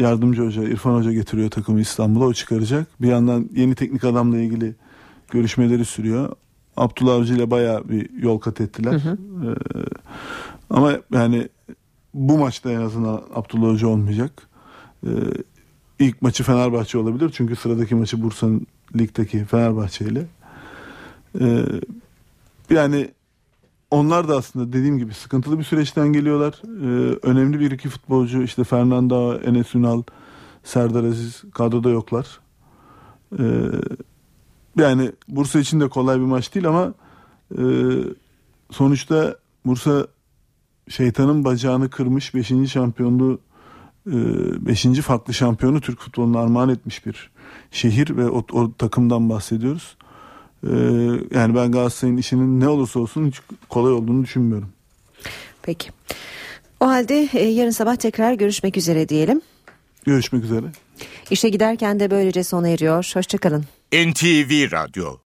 Yardımcı hoca İrfan Hoca getiriyor takımı İstanbul'a, o çıkaracak. Bir yandan yeni teknik adamla ilgili görüşmeleri sürüyor. Abdullah Avcı ile bayağı bir yol kat ettiler. Hı hı. Ama yani bu maçta en azından Abdullah Hoca olmayacak. İlk maçı Fenerbahçe olabilir. Çünkü sıradaki maçı Bursa'nın ligdeki Fenerbahçe ile. Yani onlar da aslında dediğim gibi sıkıntılı bir süreçten geliyorlar. Önemli bir iki futbolcu işte Fernando, Enes Ünal, Serdar Aziz kadroda yoklar. Yani Bursa için de kolay bir maç değil ama sonuçta Bursa şeytanın bacağını kırmış 5. şampiyonluğu 5. farklı şampiyonu Türk futboluna armağan etmiş bir şehir ve o takımdan bahsediyoruz. Yani ben Galatasaray'ın işinin ne olursa olsun hiç kolay olduğunu düşünmüyorum. Peki. O halde yarın sabah tekrar görüşmek üzere diyelim. Görüşmek üzere. İşe giderken de böylece sona eriyor. Hoşça kalın. NTV Radyo.